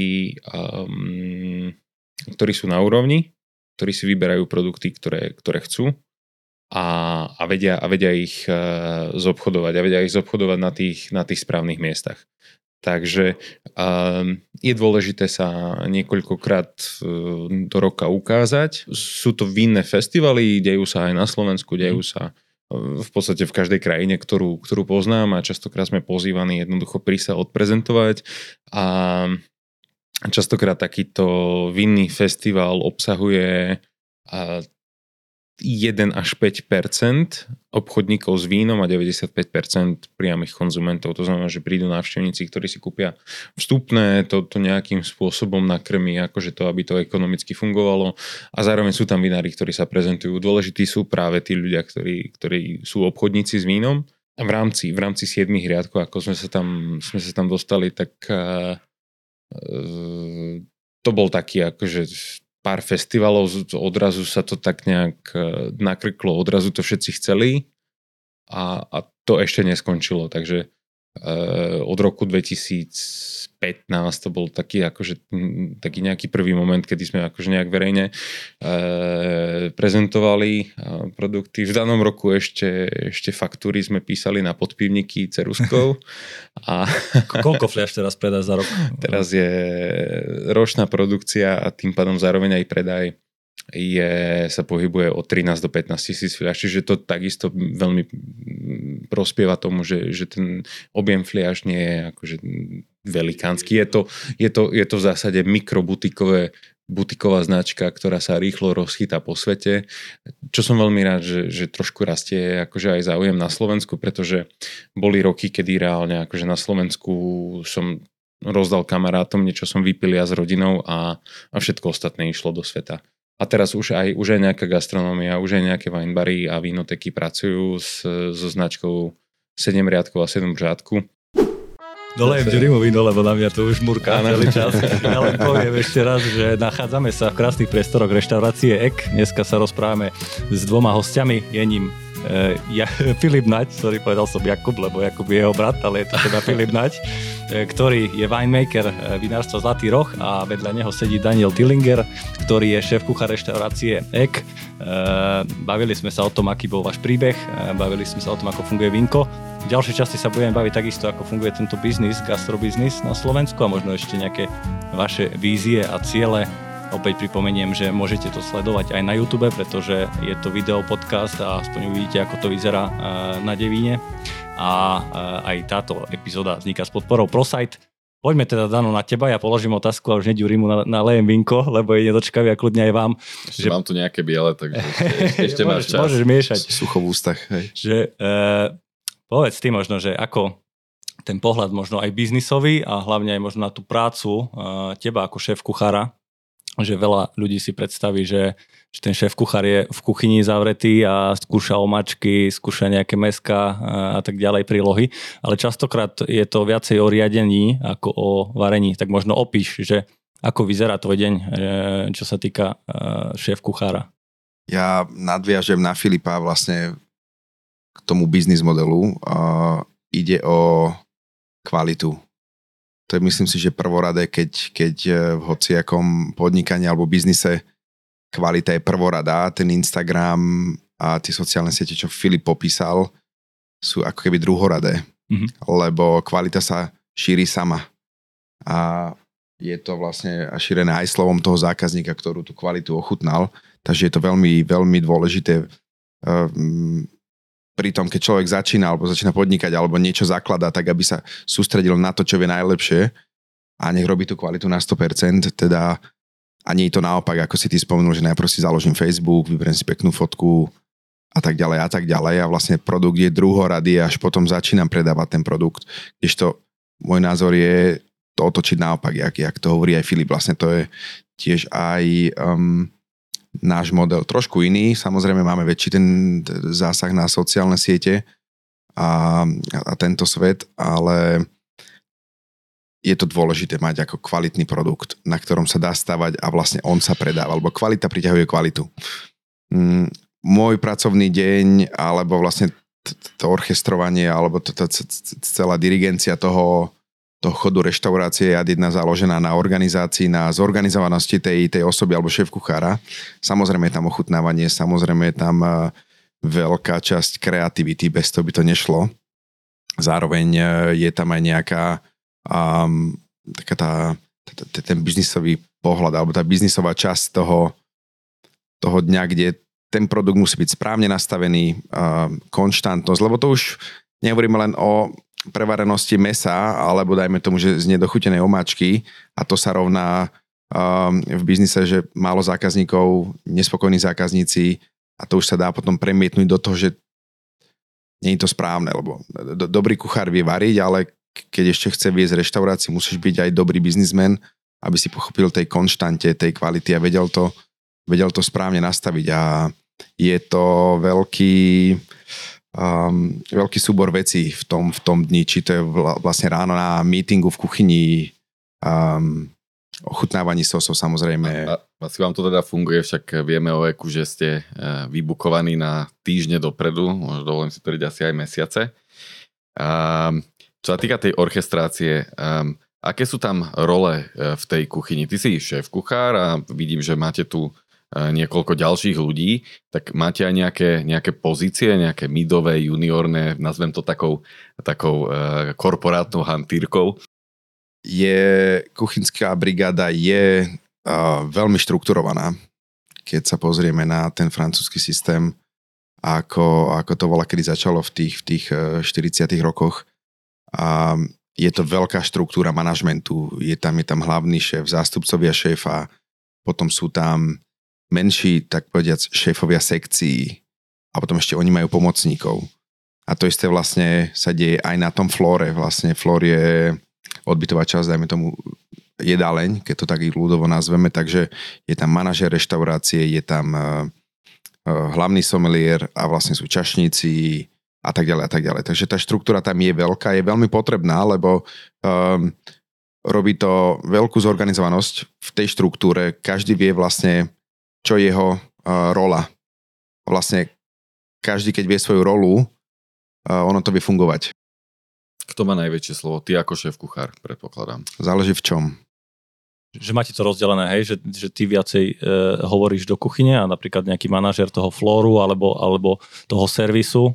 Um, ktorí sú na úrovni, ktorí si vyberajú produkty, ktoré, ktoré chcú a, a, vedia, a vedia ich e, zobchodovať a vedia ich zobchodovať na tých, na tých správnych miestach. Takže e, je dôležité sa niekoľkokrát e, do roka ukázať. Sú to vinné festivaly, dejú sa aj na Slovensku, dejú sa e, v podstate v každej krajine, ktorú, ktorú poznám a častokrát sme pozývaní jednoducho prísa odprezentovať a častokrát takýto vinný festival obsahuje jeden až päť percent obchodníkov s vínom a deväťdesiatpäť percent priamych konzumentov. To znamená, že prídu návštevníci, ktorí si kúpia vstupné, to, to nejakým spôsobom nakrmí, akože to, aby to ekonomicky fungovalo. A zároveň sú tam vinári, ktorí sa prezentujú. Dôležití sú práve tí ľudia, ktorí, ktorí sú obchodníci s vínom. A v rámci, v rámci siedmich riadkov, ako sme sa tam, sme sa tam dostali, tak... to bol taký akože pár festivalov, odrazu sa to tak nejak nakrklo, odrazu to všetci chceli a, a to ešte neskončilo, takže uh, od roku dvetisícpätnásť to bol taký akože taký nejaký prvý moment, kedy sme akože nejak verejne uh, prezentovali produkty. V danom roku ešte, ešte faktúry sme písali na podpivníky ceruskou. A... Koľko fľaš teraz predáš za rok? Teraz je ročná produkcia a tým pádom zároveň aj predaj je, sa pohybuje od trinásť do pätnásť tisíc fľaš, čiže to takisto veľmi prospieva tomu, že, že ten objem fľaš nie je akože velikánsky. Je to, je to, je to v zásade mikrobutikové butiková značka, ktorá sa rýchlo rozchytá po svete, čo som veľmi rád, že, že trošku rastie akože aj záujem na Slovensku, pretože boli roky, kedy reálne akože na Slovensku som rozdal kamarátom, niečo som vypil ja s rodinou a, a všetko ostatné išlo do sveta. A teraz už aj, už aj nejaká gastronómia, už aj nejaké vinebary a vínoteky pracujú s, so značkou sedem riadkov a sedem riadku. Dolejem Ďurimu víno, lebo na mňa to už murká celý čas. Ja len poviem ešte raz, že nachádzame sa v krásnych priestoroch reštaurácie é cé ká. Dneska sa rozprávame s dvoma hostiami. Je ním e, ja, Filip Nagy, ktorý povedal som Jakub, lebo Jakub je jeho brat, ale je to teda Filip Nagy, e, ktorý je winemaker vinárstva Zlatý roh a vedľa neho sedí Daniel Tilinger, ktorý je šéf-kuchár reštaurácie é cé ká. E, bavili sme sa o tom, aký bol váš príbeh, e, bavili sme sa o tom, ako funguje vínko. V ďalšej časti sa budeme baviť takisto, ako funguje tento biznis, gastrobiznis na Slovensku a možno ešte nejaké vaše vízie a ciele. Opäť pripomeniem, že môžete to sledovať aj na YouTube, pretože je to video podcast a aspoň uvidíte, ako to vyzerá na Devíne. A aj táto epizóda vzniká s podporou ProSite. Poďme teda, Dano, na teba, ja položím otázku a už hneď Jurimu nalejem vinko, lebo je nedočkavý a kľudne aj vám. Ešte že... mám tu nejaké biele, takže ešte, ešte máš čas. Môžeš miešať. Sucho v ústach. Hej. Že, e... Povedz ty možno, že ako ten pohľad možno aj biznisový a hlavne aj možno na tú prácu teba ako šéf kuchára, že veľa ľudí si predstaví, že, že ten šéf kuchár je v kuchyni zavretý a skúša omáčky, skúša nejaké meska a tak ďalej prílohy, ale častokrát je to viacej o riadení ako o varení, tak možno opíš, že ako vyzerá tvoj deň, čo sa týka šéf kuchára. Ja nadviažem na Filipa vlastne k tomu biznis modelu uh, ide o kvalitu. To je, myslím si, že prvoradé, keď, keď v hociakom podnikaní alebo biznise kvalita je prvoradá. Ten Instagram a tie sociálne siete, čo Filip popísal, sú ako keby druhoradé, mm-hmm. lebo kvalita sa šíri sama. A je to vlastne šírené aj slovom toho zákazníka, ktorú tú kvalitu ochutnal. Takže je to veľmi, veľmi dôležité uh, pri tom, keď človek začína alebo začína podnikať alebo niečo zakladá, tak aby sa sústredil na to, čo je najlepšie a nech robí tú kvalitu na sto percent, teda a nie je to naopak, ako si ty spomenul, že najprv si založím Facebook, vyberiem si peknú fotku a tak ďalej a tak ďalej a vlastne produkt je druhoradý a až potom začínam predávať ten produkt, kdežto môj názor je to otočiť naopak, jak, jak to hovorí aj Filip, vlastne to je tiež aj um, náš model trošku iný, samozrejme máme väčší ten zásah na sociálne siete a, a tento svet, ale je to dôležité mať ako kvalitný produkt, na ktorom sa dá stavať a vlastne on sa predáva, lebo kvalita priťahuje kvalitu. Môj pracovný deň, alebo vlastne to orchestrovanie, alebo celá dirigencia toho chodu reštaurácie je jedna založená na organizácii, na zorganizovanosti tej osoby alebo šéf kuchára. Samozrejme je tam ochutnávanie, samozrejme je tam veľká časť kreativity, bez toho by to nešlo. Zároveň je tam aj nejaká a taká tá, tá, tá, ten biznisový pohľad alebo tá biznisová časť toho, toho dňa, kde ten produkt musí byť správne nastavený, a konštantnosť, lebo to už nehovoríme len o prevarenosti mesa, alebo dajme tomu, že z nedochutenej omáčky a to sa rovná um, v biznise, že málo zákazníkov, nespokojní zákazníci a to už sa dá potom premietnúť do toho, že nie je to správne, lebo do, dobrý kuchár vie variť, ale keď ešte chce viesť reštauráciu, musíš byť aj dobrý biznismen, aby si pochopil tej konštante, tej kvality a vedel to, vedel to správne nastaviť. A je to veľký, um, veľký súbor vecí v tom, v tom dni, či to je vlastne ráno na meetingu v kuchyni, um, ochutnávaní sosov samozrejme. A, a, asi vám to teda funguje, však vieme o é cé ká, že ste uh, vybukovaní na týždne dopredu, možno dovolím si tvoriť asi aj mesiace. A um, Čo sa týka tej orchestrácie, um, aké sú tam role uh, v tej kuchyni? Ty si šéf kuchár a vidím, že máte tu uh, niekoľko ďalších ľudí, tak máte aj nejaké, nejaké pozície, nejaké midové, juniorné, nazvem to takou, takou uh, korporátnou hantírkou? Je, kuchynská brigáda je uh, veľmi štrukturovaná. Keď sa pozrieme na ten francúzsky systém, ako, ako to bola, kedy začalo v tých, v tých uh, štyridsiatych rokoch, a je to veľká štruktúra manažmentu, je tam, je tam hlavný šéf, zástupcovia šéfa, potom sú tam menší, tak povediac, šéfovia sekcií a potom ešte oni majú pomocníkov. A to isté vlastne sa deje aj na tom flóre. Vlastne flór je odbytová časť, dajme tomu jedáleň, keď to tak ľudovo nazveme, takže je tam manažer reštaurácie, je tam uh, uh, hlavný somelier a vlastne sú čašníci, a tak ďalej a tak ďalej. Takže tá štruktúra tam je veľká, je veľmi potrebná, lebo um, robí to veľkú zorganizovanosť v tej štruktúre. Každý vie vlastne, čo je jeho uh, rola. Vlastne každý, keď vie svoju rolu, uh, ono to vie fungovať. Kto má najväčšie slovo? Ty ako šéf kuchár, predpokladám. Záleží v čom. Že máte to rozdelené, hej? Že, že ty viacej e, hovoríš do kuchyne a napríklad nejaký manažér toho flóru alebo, alebo toho servisu e,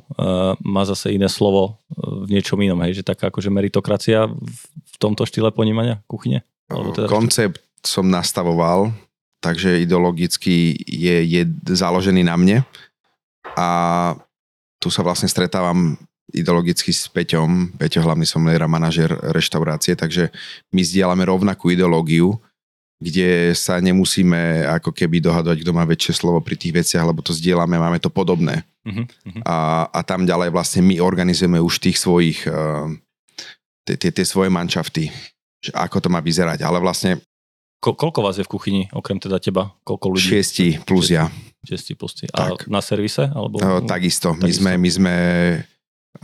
má zase iné slovo v niečom inom, hej? Že taká akože meritokracia v tomto štýle ponímania kuchyne? Teda koncept štýle? Som nastavoval, takže ideologicky je, je založený na mne a tu sa vlastne stretávam ideologicky s Peťom, Peťo hlavný somelier a manažer reštaurácie, takže my zdieľame rovnakú ideológiu, kde sa nemusíme ako keby dohadovať, kto má väčšie slovo pri tých veciach, lebo to zdieľame, máme to podobné. Mm-hmm. A, a tam ďalej vlastne my organizujeme už tých svojich, tie svoje manšafty, ako to má vyzerať, ale vlastne... Ko, koľko vás je v kuchyni, okrem teda teba? Koľko ľudí? Šiesti plus ja. Šiesti plus ty. A tak. Na servise? Alebo... No, takisto. My takisto. sme, my sme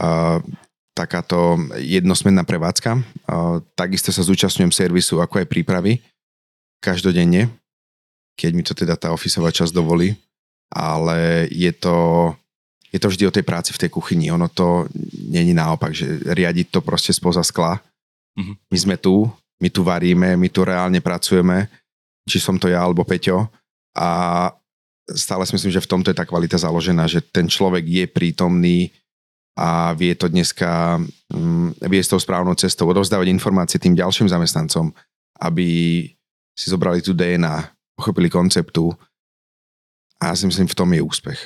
uh, takáto jednosmenná prevádzka. Uh, takisto sa zúčastňujem servisu, ako aj prípravy. Každodenne, keď mi to teda tá ofisová časť dovolí, ale je to, je to vždy o tej práci v tej kuchyni. Ono to není naopak, že riadiť to proste spoza skla. Mm-hmm. My sme tu, my tu varíme, my tu reálne pracujeme, či som to ja alebo Peťo a stále si myslím, že v tomto je tá kvalita založená, že ten človek je prítomný a vie to dneska, vie s tou správnou cestou odovzdávať informácie tým ďalším zamestnancom, aby si zobrali tu dé en á, pochopili konceptu a ja si myslím, v tom je úspech.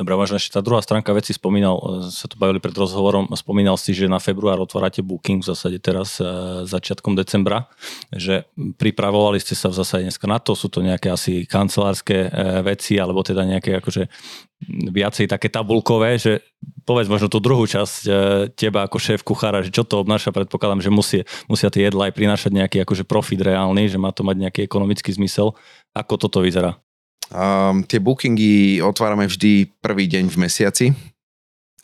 Dobre, možno ešte tá druhá stránka veci spomínal, sa tu bavili pred rozhovorom, spomínal si, že na február otvárate booking v zásade teraz začiatkom decembra, že pripravovali ste sa v zásade dneska na to, sú to nejaké asi kancelárske veci, alebo teda nejaké akože viacej také tabulkové, že povedz možno tú druhú časť teba ako šéf kuchára, že čo to obnáša, predpokladám, že musia, musia tie jedlá aj prinášať nejaký akože profit reálny, že má to mať nejaký ekonomický zmysel. Ako toto vyzerá? Um, tie bookingy otvárame vždy prvý deň v mesiaci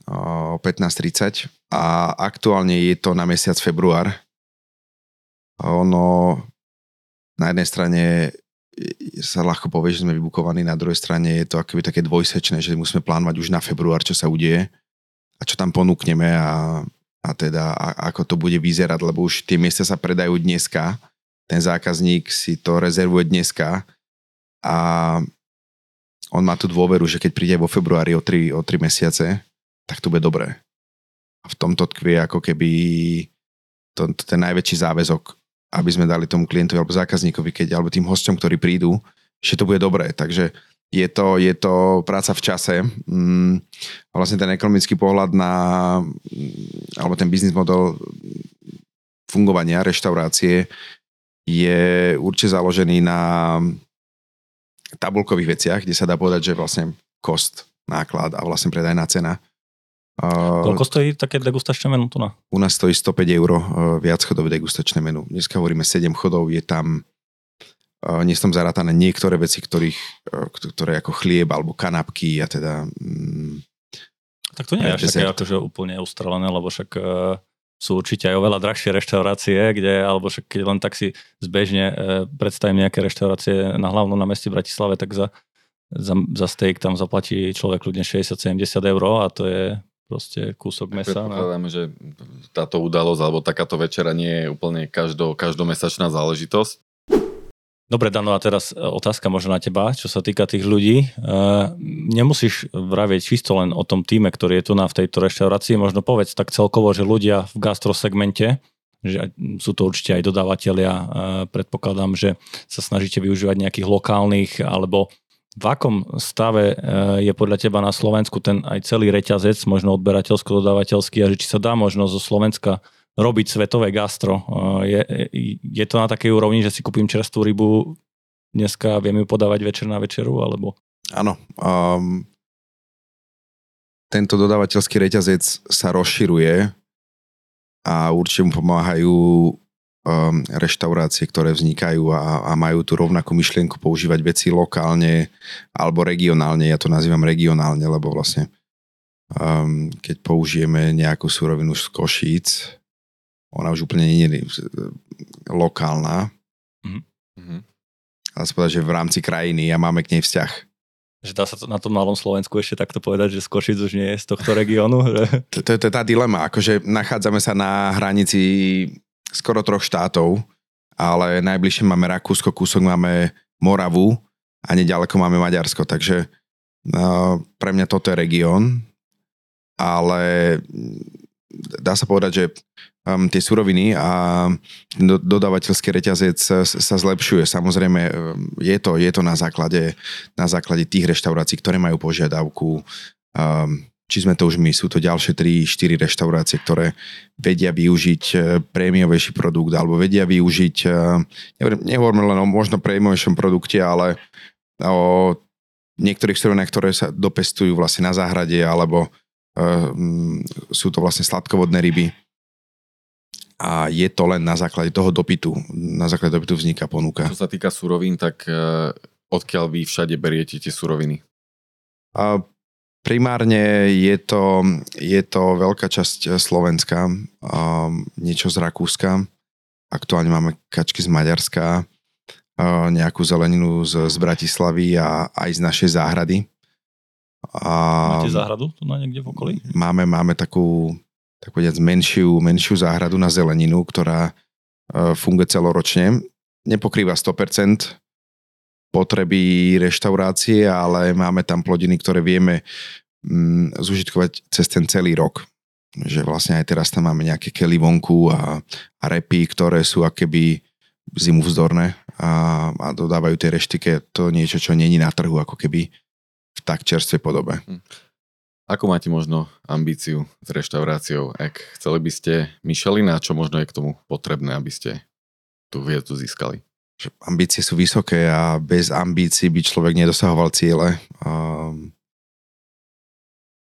o pätnásť tridsať a aktuálne je to na mesiac február. Ono na jednej strane sa ľahko povie, že sme vybukovaní, na druhej strane je to akoby také dvojsečné, že musíme plánovať už na február, čo sa udeje a čo tam ponúkneme a, a teda a, ako to bude vyzerať, lebo už tie miesta sa predajú dneska, ten zákazník si to rezervuje dneska a on má tú dôveru, že keď príde vo februári o tri, o tri mesiace, tak to bude dobré. A v tomto tkvie ako keby to, to ten najväčší záväzok, aby sme dali tomu klientovi alebo zákazníkovi, keď, alebo tým hosťom, ktorí prídu, že to bude dobré. Takže je to, je to práca v čase. Vlastne ten ekonomický pohľad na, alebo ten biznis model fungovania reštaurácie je určite založený na tabuľkových veciach, kde sa dá povedať, že vlastne kost, náklad a vlastne predajná cena. Koľko stojí také degustačné menu tu na? U nás stojí sto päť eur viacchodové degustačné menu. Dneska hovoríme sedem chodov, je tam nie sú tam zarátané niektoré veci, ktorých, ktoré ako chlieb alebo kanapky a teda mm, tak to nie je až také akože úplne ustrelené, lebo však sú určite aj oveľa drahšie reštaurácie, kde, alebo však keď len tak si zbežne e, predstavím nejaké reštaurácie na hlavnom námestí v Bratislave, tak za, za, za steak tam zaplatí človek ľudne šesťdesiat sedemdesiat eur a to je proste kúsok mesa. Predpokladáme, že táto udalosť alebo takáto večera nie je úplne každo, každomesačná záležitosť. Dobre, Dano, a teraz otázka možno na teba, čo sa týka tých ľudí. Nemusíš vravieť čisto len o tom týme, ktorý je tu na v tejto reštaurácii. Možno povedz tak celkovo, že ľudia v gastrosegmente, že sú to určite aj dodávateľia, predpokladám, že sa snažíte využívať nejakých lokálnych, alebo v akom stave je podľa teba na Slovensku ten aj celý reťazec, možno odberateľsko-dodávateľský, a že či sa dá možno zo Slovenska robiť svetové gastro. Je, je to na takej úrovni, že si kúpim čerstvú rybu, dneska viem ju podávať večer na večeru, alebo? Áno. Um, tento dodávateľský reťazec sa rozširuje a určite mu pomáhajú um, reštaurácie, ktoré vznikajú a, a majú tú rovnakú myšlienku používať veci lokálne alebo regionálne. Ja to nazývam regionálne, lebo vlastne um, keď použijeme nejakú surovinu z Košíc, ona už úplne nie je lokálna. Mm-hmm. Ale sa povedať, že v rámci krajiny a máme k nej vzťah. Že dá sa to na tom malom Slovensku ešte takto povedať, že z Košic už nie je z tohto regiónu? To, to, to je tá dilema. Akože nachádzame sa na hranici skoro troch štátov, ale najbližšie máme Rakúsko, kúsok máme Moravu a neďaleko máme Maďarsko. Takže no, pre mňa toto je región, ale dá sa povedať, že um, tie suroviny a do, dodávateľský reťazec sa, sa zlepšuje. Samozrejme, je to, je to na základe, na základe tých reštaurácií, ktoré majú požiadavku. Um, či sme to už my, sú to ďalšie tri štyri reštaurácie, ktoré vedia využiť prémiovejší produkt, alebo vedia využiť, nehovorím len o možno prémiovejšom produkte, ale o niektorých surovinách, ktoré sa dopestujú vlastne na záhrade, alebo sú to vlastne sladkovodné ryby a je to len na základe toho dopytu. Na základe dopytu vzniká ponuka. Čo sa týka surovín, tak odkiaľ vy všade beriete tie suroviny? A primárne je to, je to veľká časť Slovenska, niečo z Rakúska, aktuálne máme kačky z Maďarska, nejakú zeleninu z, z Bratislavy a aj z našej záhrady. A máte záhradu tu na niekde v okolí? Máme, máme takú, takú menšiu, menšiu záhradu na zeleninu, ktorá funguje celoročne. Nepokrýva sto percent potreby reštaurácie, ale máme tam plodiny, ktoré vieme mm, zužitkovať cez ten celý rok. Že vlastne aj teraz tam máme nejaké kely vonku a, a repy, ktoré sú akoby zimu vzdorné a, a dodávajú tej reštike to niečo, čo není na trhu ako keby v tak čerstvej podobe. Ako máte možno ambíciu s reštauráciou? Ak chceli by ste Michelin, a čo možno je k tomu potrebné, aby ste tú hviezdu získali? Ambície sú vysoké a bez ambícií by človek nedosahoval ciele. Um,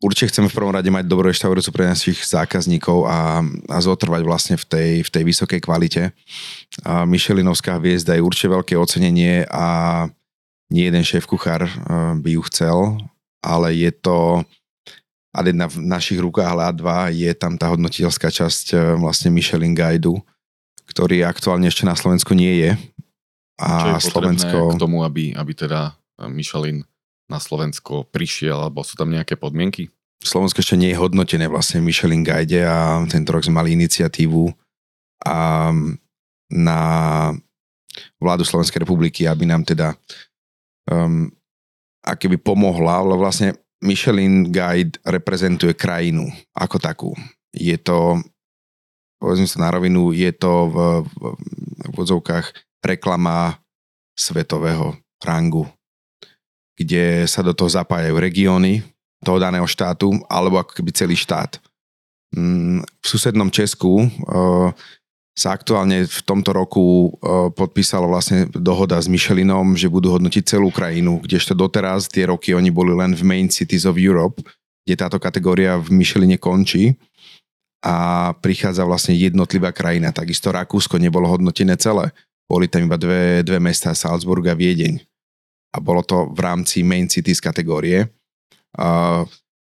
určite chceme v prvom rade mať dobrú reštauráciu pre našich zákazníkov a, a zotrvať vlastne v tej, v tej vysokej kvalite. Uh, Michelinovská hviezda je určite veľké ocenenie a nie jeden šéf-kuchár uh, by ju chcel, ale je to á jedna v našich rukách, ale á dva je tam tá hodnotiteľská časť uh, vlastne Michelin Guide, ktorý aktuálne ešte na Slovensku nie je. A čo je Slovensko... potrebné k tomu, aby, aby teda Michelin na Slovensko prišiel, alebo sú tam nejaké podmienky? Slovensko ešte nie je hodnotené vlastne v Michelin Guide a tento rok sme mali iniciatívu a na vládu Slovenskej republiky, aby nám teda um, aké by pomohla, ale vlastne Michelin Guide reprezentuje krajinu ako takú. Je to, povedzme sa na rovinu, je to v, v, v odzovkách reklama svetového rangu, kde sa do toho zapájajú regióny toho daného štátu, alebo ako keby celý štát. V susednom Česku sa aktuálne v tomto roku podpísala vlastne dohoda s Michelinom, že budú hodnotiť celú krajinu, kdežto doteraz tie roky oni boli len v Main Cities of Europe, kde táto kategória v Micheline končí a prichádza vlastne jednotlivá krajina. Takisto Rakúsko nebolo hodnotené celé. Boli tam iba dve, dve mesta, Salzburg a Viedeň. A bolo to v rámci Main Cities kategórie. Uh,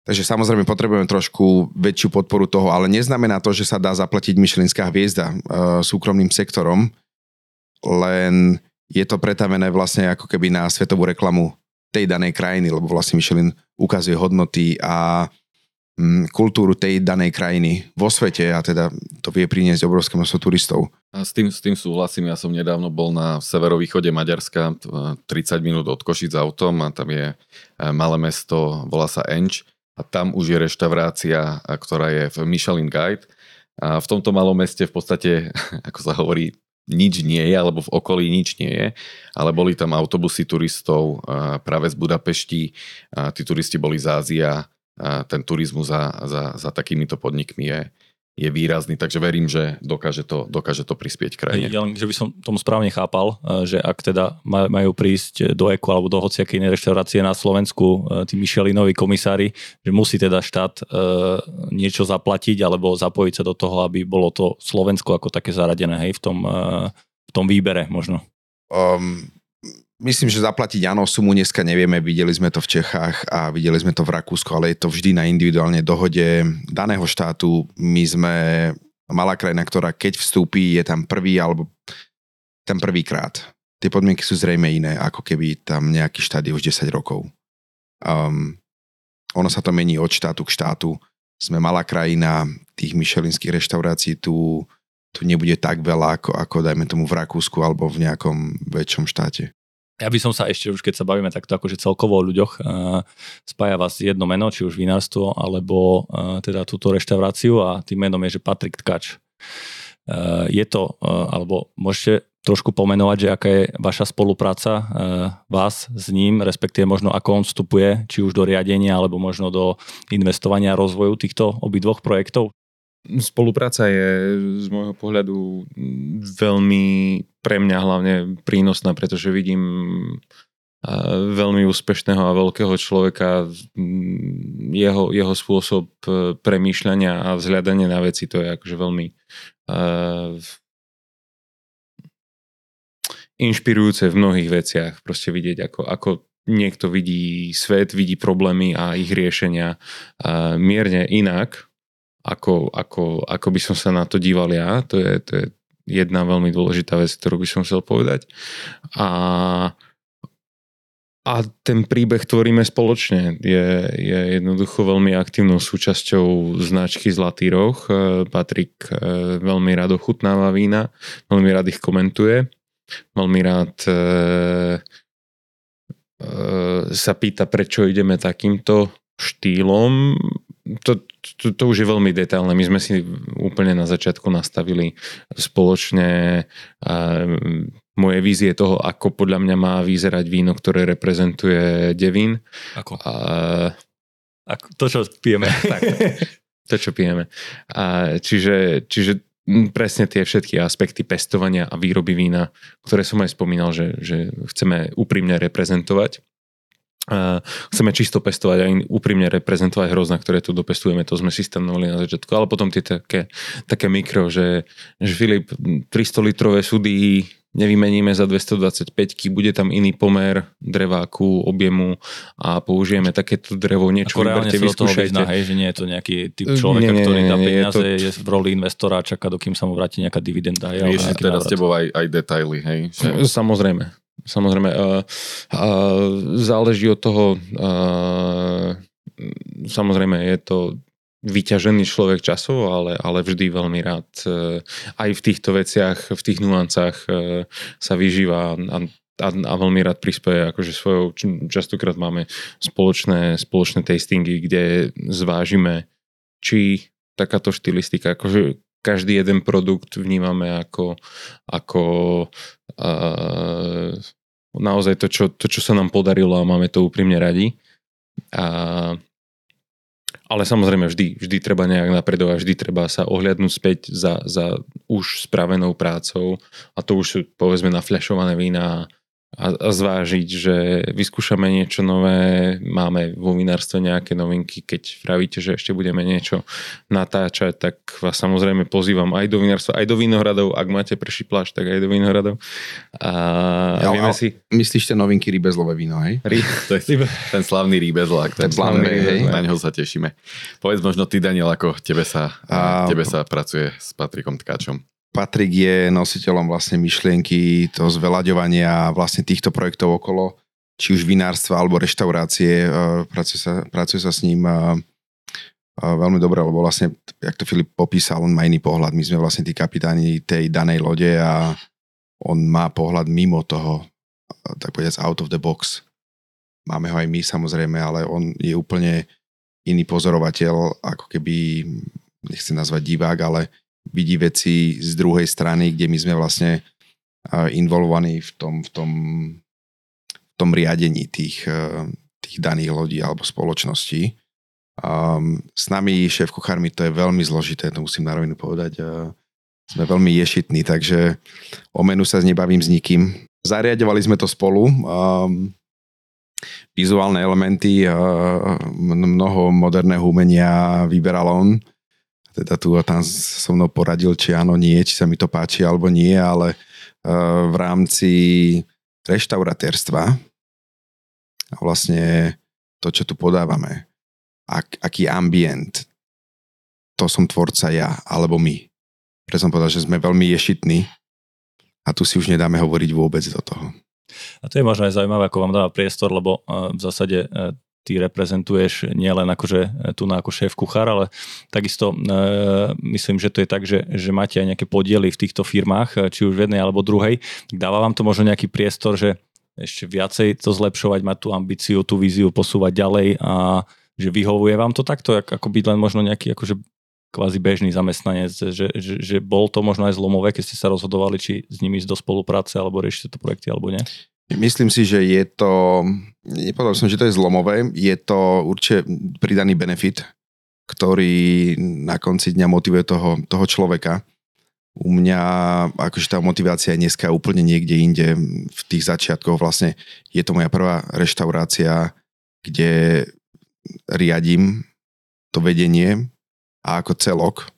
takže samozrejme potrebujeme trošku väčšiu podporu toho, ale neznamená to, že sa dá zaplatiť Michelinská hviezda uh, súkromným sektorom, len je to pretavené vlastne ako keby na svetovú reklamu tej danej krajiny, lebo vlastne Michelin ukazuje hodnoty a kultúru tej danej krajiny vo svete a teda to vie priniesť obrovské množstvo turistov. A s tým, s tým súhlasím, ja som nedávno bol na severovýchode Maďarska, tridsať minút od Košic autom a tam je malé mesto, volá sa Enč a tam už je reštaurácia, ktorá je v Michelin Guide a v tomto malom meste v podstate, ako sa hovorí, nič nie je, alebo v okolí nič nie je, ale boli tam autobusy turistov práve z Budapešti, tí turisti boli z Ázia. A ten turizmus za, za, za takýmito podnikmi je, je výrazný, takže verím, že dokáže to, dokáže to prispieť krajine. Ja len, že by som tomu správne chápal, že ak teda majú prísť do é cé ká alebo do hociakej inej reštaurácie na Slovensku tí Michelinoví komisári, že musí teda štát e, niečo zaplatiť alebo zapojiť sa do toho, aby bolo to Slovensko ako také zaradené, hej, v tom, e, v tom výbere možno. Um... Myslím, že zaplatiť áno, sumu dneska nevieme, videli sme to v Čechách a videli sme to v Rakúsku, ale je to vždy na individuálnej dohode daného štátu. My sme malá krajina, ktorá keď vstúpi, je tam prvý alebo tam prvýkrát. Tie podmienky sú zrejme iné, ako keby tam nejaký štát je už desať rokov. Um, ono sa to mení od štátu k štátu. Sme malá krajina, tých michelinských reštaurácií tu, tu nebude tak veľa, ako, ako dajme tomu v Rakúsku alebo v nejakom väčšom štáte. Ja by som sa ešte, už keď sa bavíme takto akože celkovo o ľuďoch, spája vás jedno meno, či už vinárstvo, alebo teda túto reštauráciu a tým menom je, že Patrik Tkač. Je to, alebo môžete trošku pomenovať, že aká je vaša spolupráca vás s ním, respektíve možno ako on vstupuje, či už do riadenia, alebo možno do investovania a rozvoju týchto obidvoch projektov? Spolupráca je z môjho pohľadu veľmi pre mňa hlavne prínosná, pretože vidím veľmi úspešného a veľkého človeka. Jeho, jeho spôsob premýšľania a vzhľadania na veci, to je akože veľmi uh, inšpirujúce v mnohých veciach. Proste vidieť, ako, ako niekto vidí svet, vidí problémy a ich riešenia uh, mierne inak. Ako, ako, ako by som sa na to díval ja, to je, to je jedna veľmi dôležitá vec, ktorú by som chcel povedať. A, a ten príbeh tvoríme spoločne. Je, je jednoducho veľmi aktívnou súčasťou značky Zlatý roh. Patrik veľmi rád ochutnáva vína, veľmi rád ich komentuje, veľmi rád e, e, sa pýta, prečo ideme takýmto štýlom. To, to, to už je veľmi detailné. My sme si úplne na začiatku nastavili spoločne moje vízie toho, ako podľa mňa má vyzerať víno, ktoré reprezentuje Devín. Ako? A Ako to, čo pijeme. Tak, to, čo pijeme. A čiže, čiže presne tie všetky aspekty pestovania a výroby vína, ktoré som aj spomínal, že, že chceme úprimne reprezentovať. A chceme čisto pestovať a úprimne reprezentovať hrozna, ktoré tu dopestujeme, to sme si stanovali na začiatku, ale potom tie také, také mikro, že, že Filip, tristo litrové sudy nevymeníme za dvestodvadsaťpäťky, bude tam iný pomer dreváku, objemu a použijeme takéto drevo, niečo vyberte, vyskúšajte. Ako reálne hej, že nie je to nejaký typ človeka, nie, nie, ktorý dá peniaze, je, to... je v roli investora a čaká, dokým sa mu vráti nejaká dividenda. Vieš teda s tebou aj, aj detaily, hej? Že... Samozrejme. Samozrejme, uh, uh, záleží od toho, uh, samozrejme je to vyťažený človek časov, ale, ale vždy veľmi rád uh, aj v týchto veciach, v tých nuancách uh, sa vyžíva a, a, a veľmi rád prispieje, akože svojou, častokrát máme spoločné, spoločné tastingy, kde zvážime, či takáto štilistika, akože každý jeden produkt vnímame ako, ako uh, naozaj to čo, to, čo sa nám podarilo a máme to úprimne radi. A, ale samozrejme vždy, vždy treba nejak napredovať, vždy treba sa ohľadnúť späť za, za už spravenou prácou a to už sú povedzme nafľašované vína a, a zvážiť, že vyskúšame niečo nové, máme vo vinárstve nejaké novinky, keď pravíte, že ešte budeme niečo natáčať, tak vás samozrejme pozývam aj do vinárstva, aj do vinohradov, ak máte prší pláž, tak aj do vinohradov. A ja, vieme si... Myslíš tie novinky rybezlové víno, hej? Rí... Ten slavný rybezlák, ten slavný, hej, na neho sa tešíme. Povedz možno ty, Daniel, ako tebe sa, a... tebe sa pracuje s Patrikom Tkačom. Patrik je nositeľom vlastne myšlienky toho zveľaďovania vlastne týchto projektov okolo, či už vinárstva alebo reštaurácie. Pracuje sa, pracuje sa s ním veľmi dobre, lebo vlastne, jak to Filip popísal, on má iný pohľad. My sme vlastne tí kapitáni tej danej lode a on má pohľad mimo toho, tak povedať, out of the box. Máme ho aj my samozrejme, ale on je úplne iný pozorovateľ, ako keby, nechcem nazvať divák, ale vidí veci z druhej strany, kde my sme vlastne involvovaní v tom, v tom, v tom riadení tých, tých daných lodí alebo spoločností. Um, s nami šéf-kuchármi to je veľmi zložité, to musím na rovinu povedať. Uh, sme veľmi ješitní, takže o menu sa nebavím s nikým. Zariadovali sme to spolu. Um, vizuálne elementy, uh, mnoho moderného umenia vyberal on. Teda tu a tam so mnou poradil, či áno, nie, či sa mi to páči, alebo nie, ale v rámci reštauratérstva a vlastne to, čo tu podávame, ak, aký ambient, to som tvorca ja, alebo my. Preto som povedal, že sme veľmi ješitní a tu si už nedáme hovoriť vôbec do toho. A to je možno aj zaujímavé, ako vám dáva priestor, lebo v zásade... ty reprezentuješ nielen akože tu na ako šéf kuchár, ale takisto e, myslím, že to je tak, že, že máte aj nejaké podiely v týchto firmách, či už v jednej alebo druhej. Dáva vám to možno nejaký priestor, že ešte viacej to zlepšovať, mať tú ambíciu, tú víziu posúvať ďalej a že vyhovuje vám to takto, ako byť len možno nejaký akože kvázi bežný zamestnanec, že, že, že bol to možno aj zlomové, keď ste sa rozhodovali, či s nimi ísť do spolupráce alebo riešite to projekty alebo nie? Myslím si, že je to, nepovedal som, že to je zlomové, je to určite pridaný benefit, ktorý na konci dňa motivuje toho, toho človeka. U mňa, akože tá motivácia je dneska úplne niekde inde, v tých začiatkoch vlastne je to moja prvá reštaurácia, kde riadím to vedenie a ako celok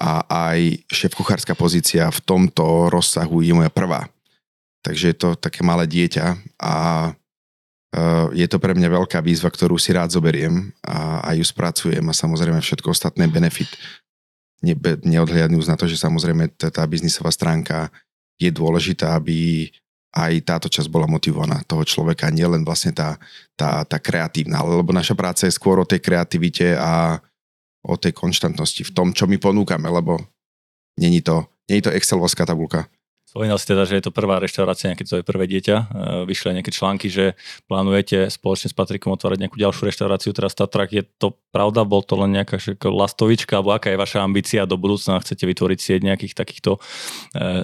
a aj šéf-kuchárska pozícia v tomto rozsahu je moja prvá. Takže je to také malé dieťa a je to pre mňa veľká výzva, ktorú si rád zoberiem a, a ju spracujem a samozrejme všetko ostatné benefit. Ne, neodhliadnúť na to, že samozrejme tá biznisová stránka je dôležitá, aby aj táto časť bola motivovaná toho človeka, nielen vlastne tá, tá, tá kreatívna, lebo naša práca je skôr o tej kreativite a o tej konštantnosti v tom, čo my ponúkame, lebo není to, není to excelovská tabuľka. Spomínal si teda, že je to prvá reštaurácia, nejaké to je prvé dieťa. Vyšli nejaké články, že plánujete spoločne s Patrikom otvárať nejakú ďalšiu reštauráciu. Teraz Tatrak, je to pravda? Bol to len nejaká lastovička? Alebo aká je vaša ambícia do budúcna? Chcete vytvoriť sieť nejakých takýchto e,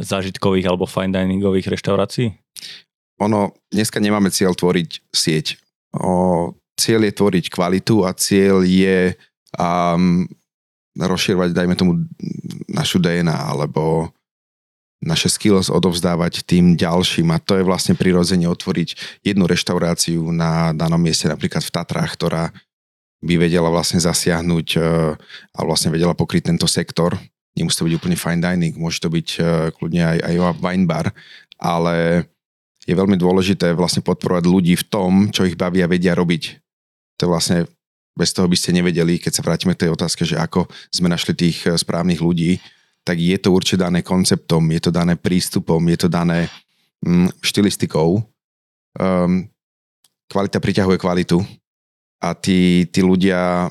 zážitkových alebo fine diningových reštaurácií? Ono, dneska nemáme cieľ tvoriť sieť. O, cieľ je tvoriť kvalitu a cieľ je um, rozširovať, dajme tomu, našu dé en á, alebo naše skills odovzdávať tým ďalším. A to je vlastne prirodzene otvoriť jednu reštauráciu na danom mieste, napríklad v Tatrách, ktorá by vedela vlastne zasiahnuť a vlastne vedela pokryť tento sektor. Nemusí to byť úplne fine dining, môže to byť kľudne aj, aj wine bar, ale je veľmi dôležité vlastne podporovať ľudí v tom, čo ich baví a vedia robiť. To vlastne bez toho by ste nevedeli, keď sa vrátime k tej otázke, že ako sme našli tých správnych ľudí, tak je to určite dané konceptom, je to dané prístupom, je to dané mm, štilistikou. Um, kvalita priťahuje kvalitu. A tí, tí ľudia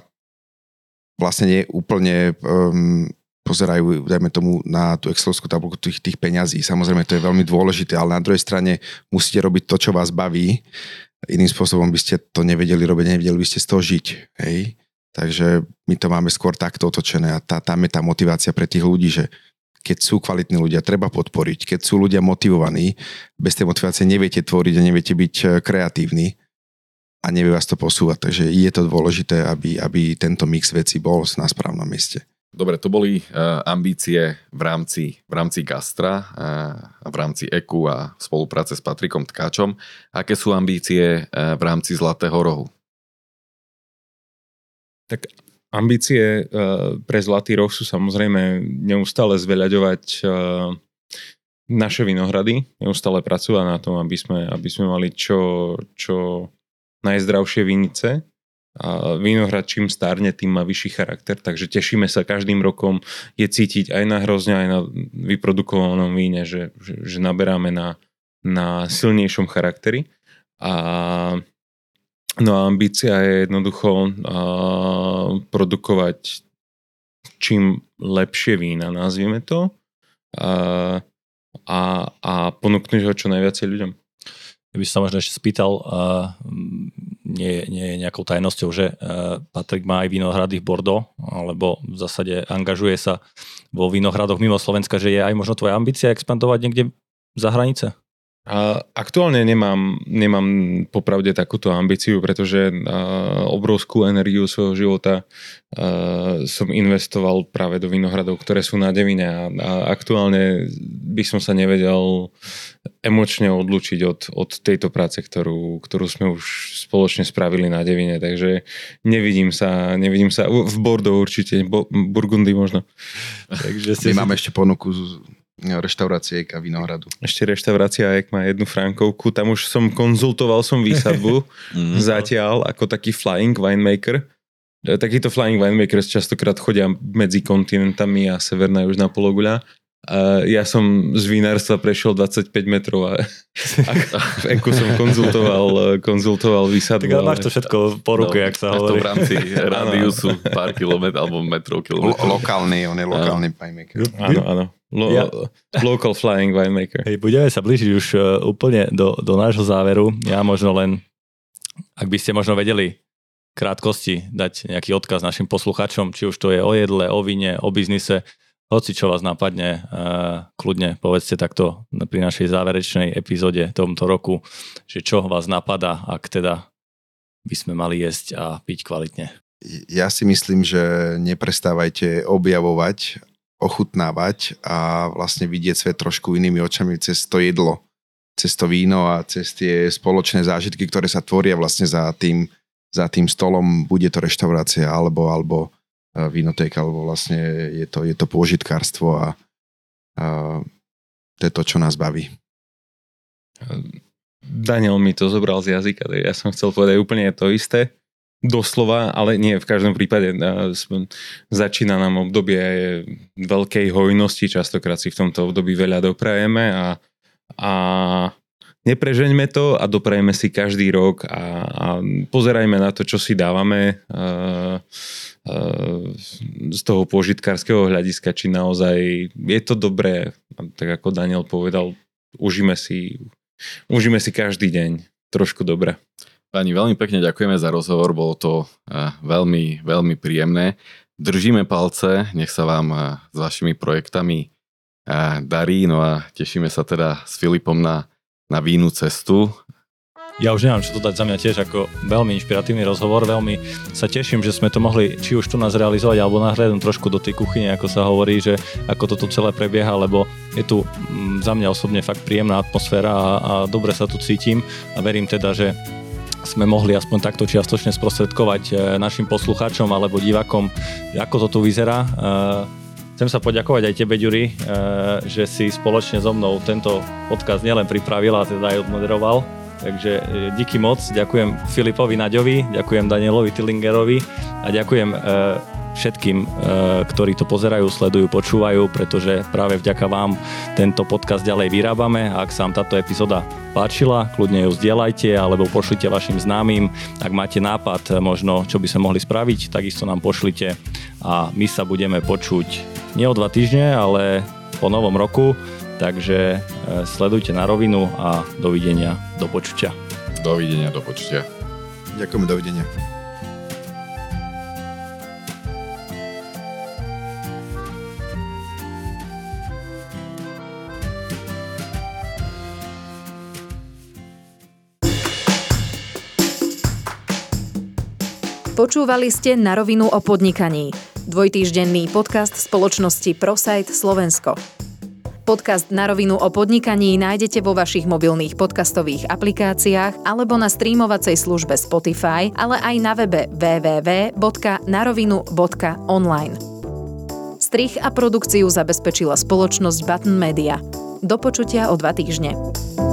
vlastne nie úplne um, pozerajú, dajme tomu, na tú excelovskú tabulku tých, tých peňazí. Samozrejme, to je veľmi dôležité, ale na druhej strane musíte robiť to, čo vás baví. Iným spôsobom by ste to nevedeli robiť, nevedeli by ste z toho žiť. Hej? Takže my to máme skôr takto otočené a tá, tam je tá motivácia pre tých ľudí, že keď sú kvalitní ľudia, treba podporiť. Keď sú ľudia motivovaní, bez tej motivácie neviete tvoriť a neviete byť kreatívni. A nevie vás to posúvať, takže je to dôležité, aby, aby tento mix vecí bol na správnom mieste. Dobre, to boli uh, ambície v rámci, v rámci gastra, uh, v rámci é ká a v spolupráce s Patrikom Tkačom. Aké sú ambície uh, v rámci Zlatého rohu? Tak ambície uh, pre Zlatý roh sú samozrejme neustále zveľaďovať uh, naše vinohrady, neustále pracovať na tom, aby sme, aby sme mali čo... čo najzdravšie vinice a vinohrad čím stárne, tým má vyšší charakter, takže tešíme sa každým rokom, je cítiť aj na hrozne, aj na vyprodukovanom víne, že, že, že naberáme na, na silnejšom charakteri. A no a ambícia je jednoducho a, produkovať čím lepšie vína, nazvime to, a, a, a ponúknuť ho čo najviacej ľuďom. Ja by som sa možno ešte spýtal, uh, nie, nie je nejakou tajnosťou, že uh, Patrik má aj vinohrady v Bordeaux, alebo v zásade angažuje sa vo vinohradoch mimo Slovenska, že je aj možno tvoja ambícia expandovať niekde za hranice? Uh, aktuálne nemám, nemám popravde takúto ambíciu, pretože uh, obrovskú energiu svojho života uh, som investoval práve do vinohradov, ktoré sú na Devine a, a aktuálne by som sa nevedel emočne odlučiť od, od tejto práce, ktorú, ktorú sme už spoločne spravili na Devine, takže nevidím sa, nevidím sa v Bordeaux určite, bo, Burgundy možno. Takže my si... máme ešte ponuku reštaurácie a vinohradu. Ešte reštaurácia é ká má jednu Frankovku, tam už som konzultoval som výsadbu zatiaľ ako taký flying winemaker. Takýto flying winemakers častokrát chodia medzi kontinentami a severná južná pologuľa. Uh, ja som z vinárstva prešiel dvadsaťpäť metrov a, a v é ká som konzultoval, konzultoval výsadbu. Tak ale máš to všetko po ruke, no, jak sa hovorí. To v rámci radiusu pár kilometrov alebo metrov kilometrov. Lo- lokálny, on je lokálny winemaker. Áno, áno. Lo- ja. Local flying winemaker. Hej, budeme sa blížiť už úplne do, do nášho záveru. Ja možno len, ak by ste možno vedeli krátkosti dať nejaký odkaz našim posluchačom, či už to je o jedle, o vine, o biznise, hoci čo vás napadne, kľudne povedzte takto pri našej záverečnej epizóde tomto roku, že čo vás napadá, ak teda by sme mali jesť a piť kvalitne. Ja si myslím, že neprestávajte objavovať, ochutnávať a vlastne vidieť svet trošku inými očami cez to jedlo, cez to víno a cez tie spoločné zážitky, ktoré sa tvoria vlastne za tým, za tým stolom, bude to reštaurácia alebo alebo vínotéka, alebo vlastne je to, je to pôžitkárstvo a, a to je to, čo nás baví. Daniel mi to zobral z jazyka, ja som chcel povedať úplne to isté, doslova, ale nie, v každom prípade začína nám obdobie veľkej hojnosti, častokrát si v tomto období veľa doprajeme a, a neprežeňme to a doprajeme si každý rok a, a pozerajme na to, čo si dávame e, e, z toho pôžitkárskeho hľadiska, či naozaj je to dobré. Tak ako Daniel povedal, užíme si, užíme si každý deň trošku dobre. Pani, veľmi pekne ďakujeme za rozhovor, bolo to veľmi, veľmi príjemné. Držíme palce, nech sa vám s vašimi projektami darí, no a tešíme sa teda s Filipom na na vínnu cestu Ja už nemám čo dodať, za mňa tiež ako veľmi inšpiratívny rozhovor, veľmi sa teším, že sme to mohli či už tu nás realizovať, alebo nahliadnúť trošku do tej kuchyne, ako sa hovorí, že ako toto celé prebieha, lebo je tu za mňa osobne fakt príjemná atmosféra a, a dobre sa tu cítim a verím teda, že sme mohli aspoň takto čiastočne sprostredkovať našim poslucháčom alebo divákom, ako to tu vyzerá. Chcem sa poďakovať aj tebe, Ďuri, že si spoločne so mnou tento podcast nielen pripravil, a teda aj odmoderoval. Takže díky moc, ďakujem Filipovi Nagyovi, ďakujem Danielovi Tilingerovi a ďakujem všetkým, ktorí to pozerajú, sledujú, počúvajú, pretože práve vďaka vám tento podcast ďalej vyrábame. Ak sa vám táto epizóda páčila, kľudne ju zdieľajte alebo pošlite vašim známym. Ak máte nápad, možno čo by sa mohli spraviť, takisto nám pošlite a my sa budeme počuť nie o dva týždne, ale po novom roku, takže sledujte Na rovinu a dovidenia, do počutia. Dovidenia, do počutia. Ďakujem, dovidenia. Počúvali ste Na rovinu o podnikaní. Dvojtýždenný podcast spoločnosti ProSite Slovensko. Podcast Na rovinu o podnikaní nájdete vo vašich mobilných podcastových aplikáciách alebo na streamovacej službe Spotify, ale aj na webe w w w bodka narovinu bodka online. Strih a produkciu zabezpečila spoločnosť Button Media. Do počutia o dva týždne.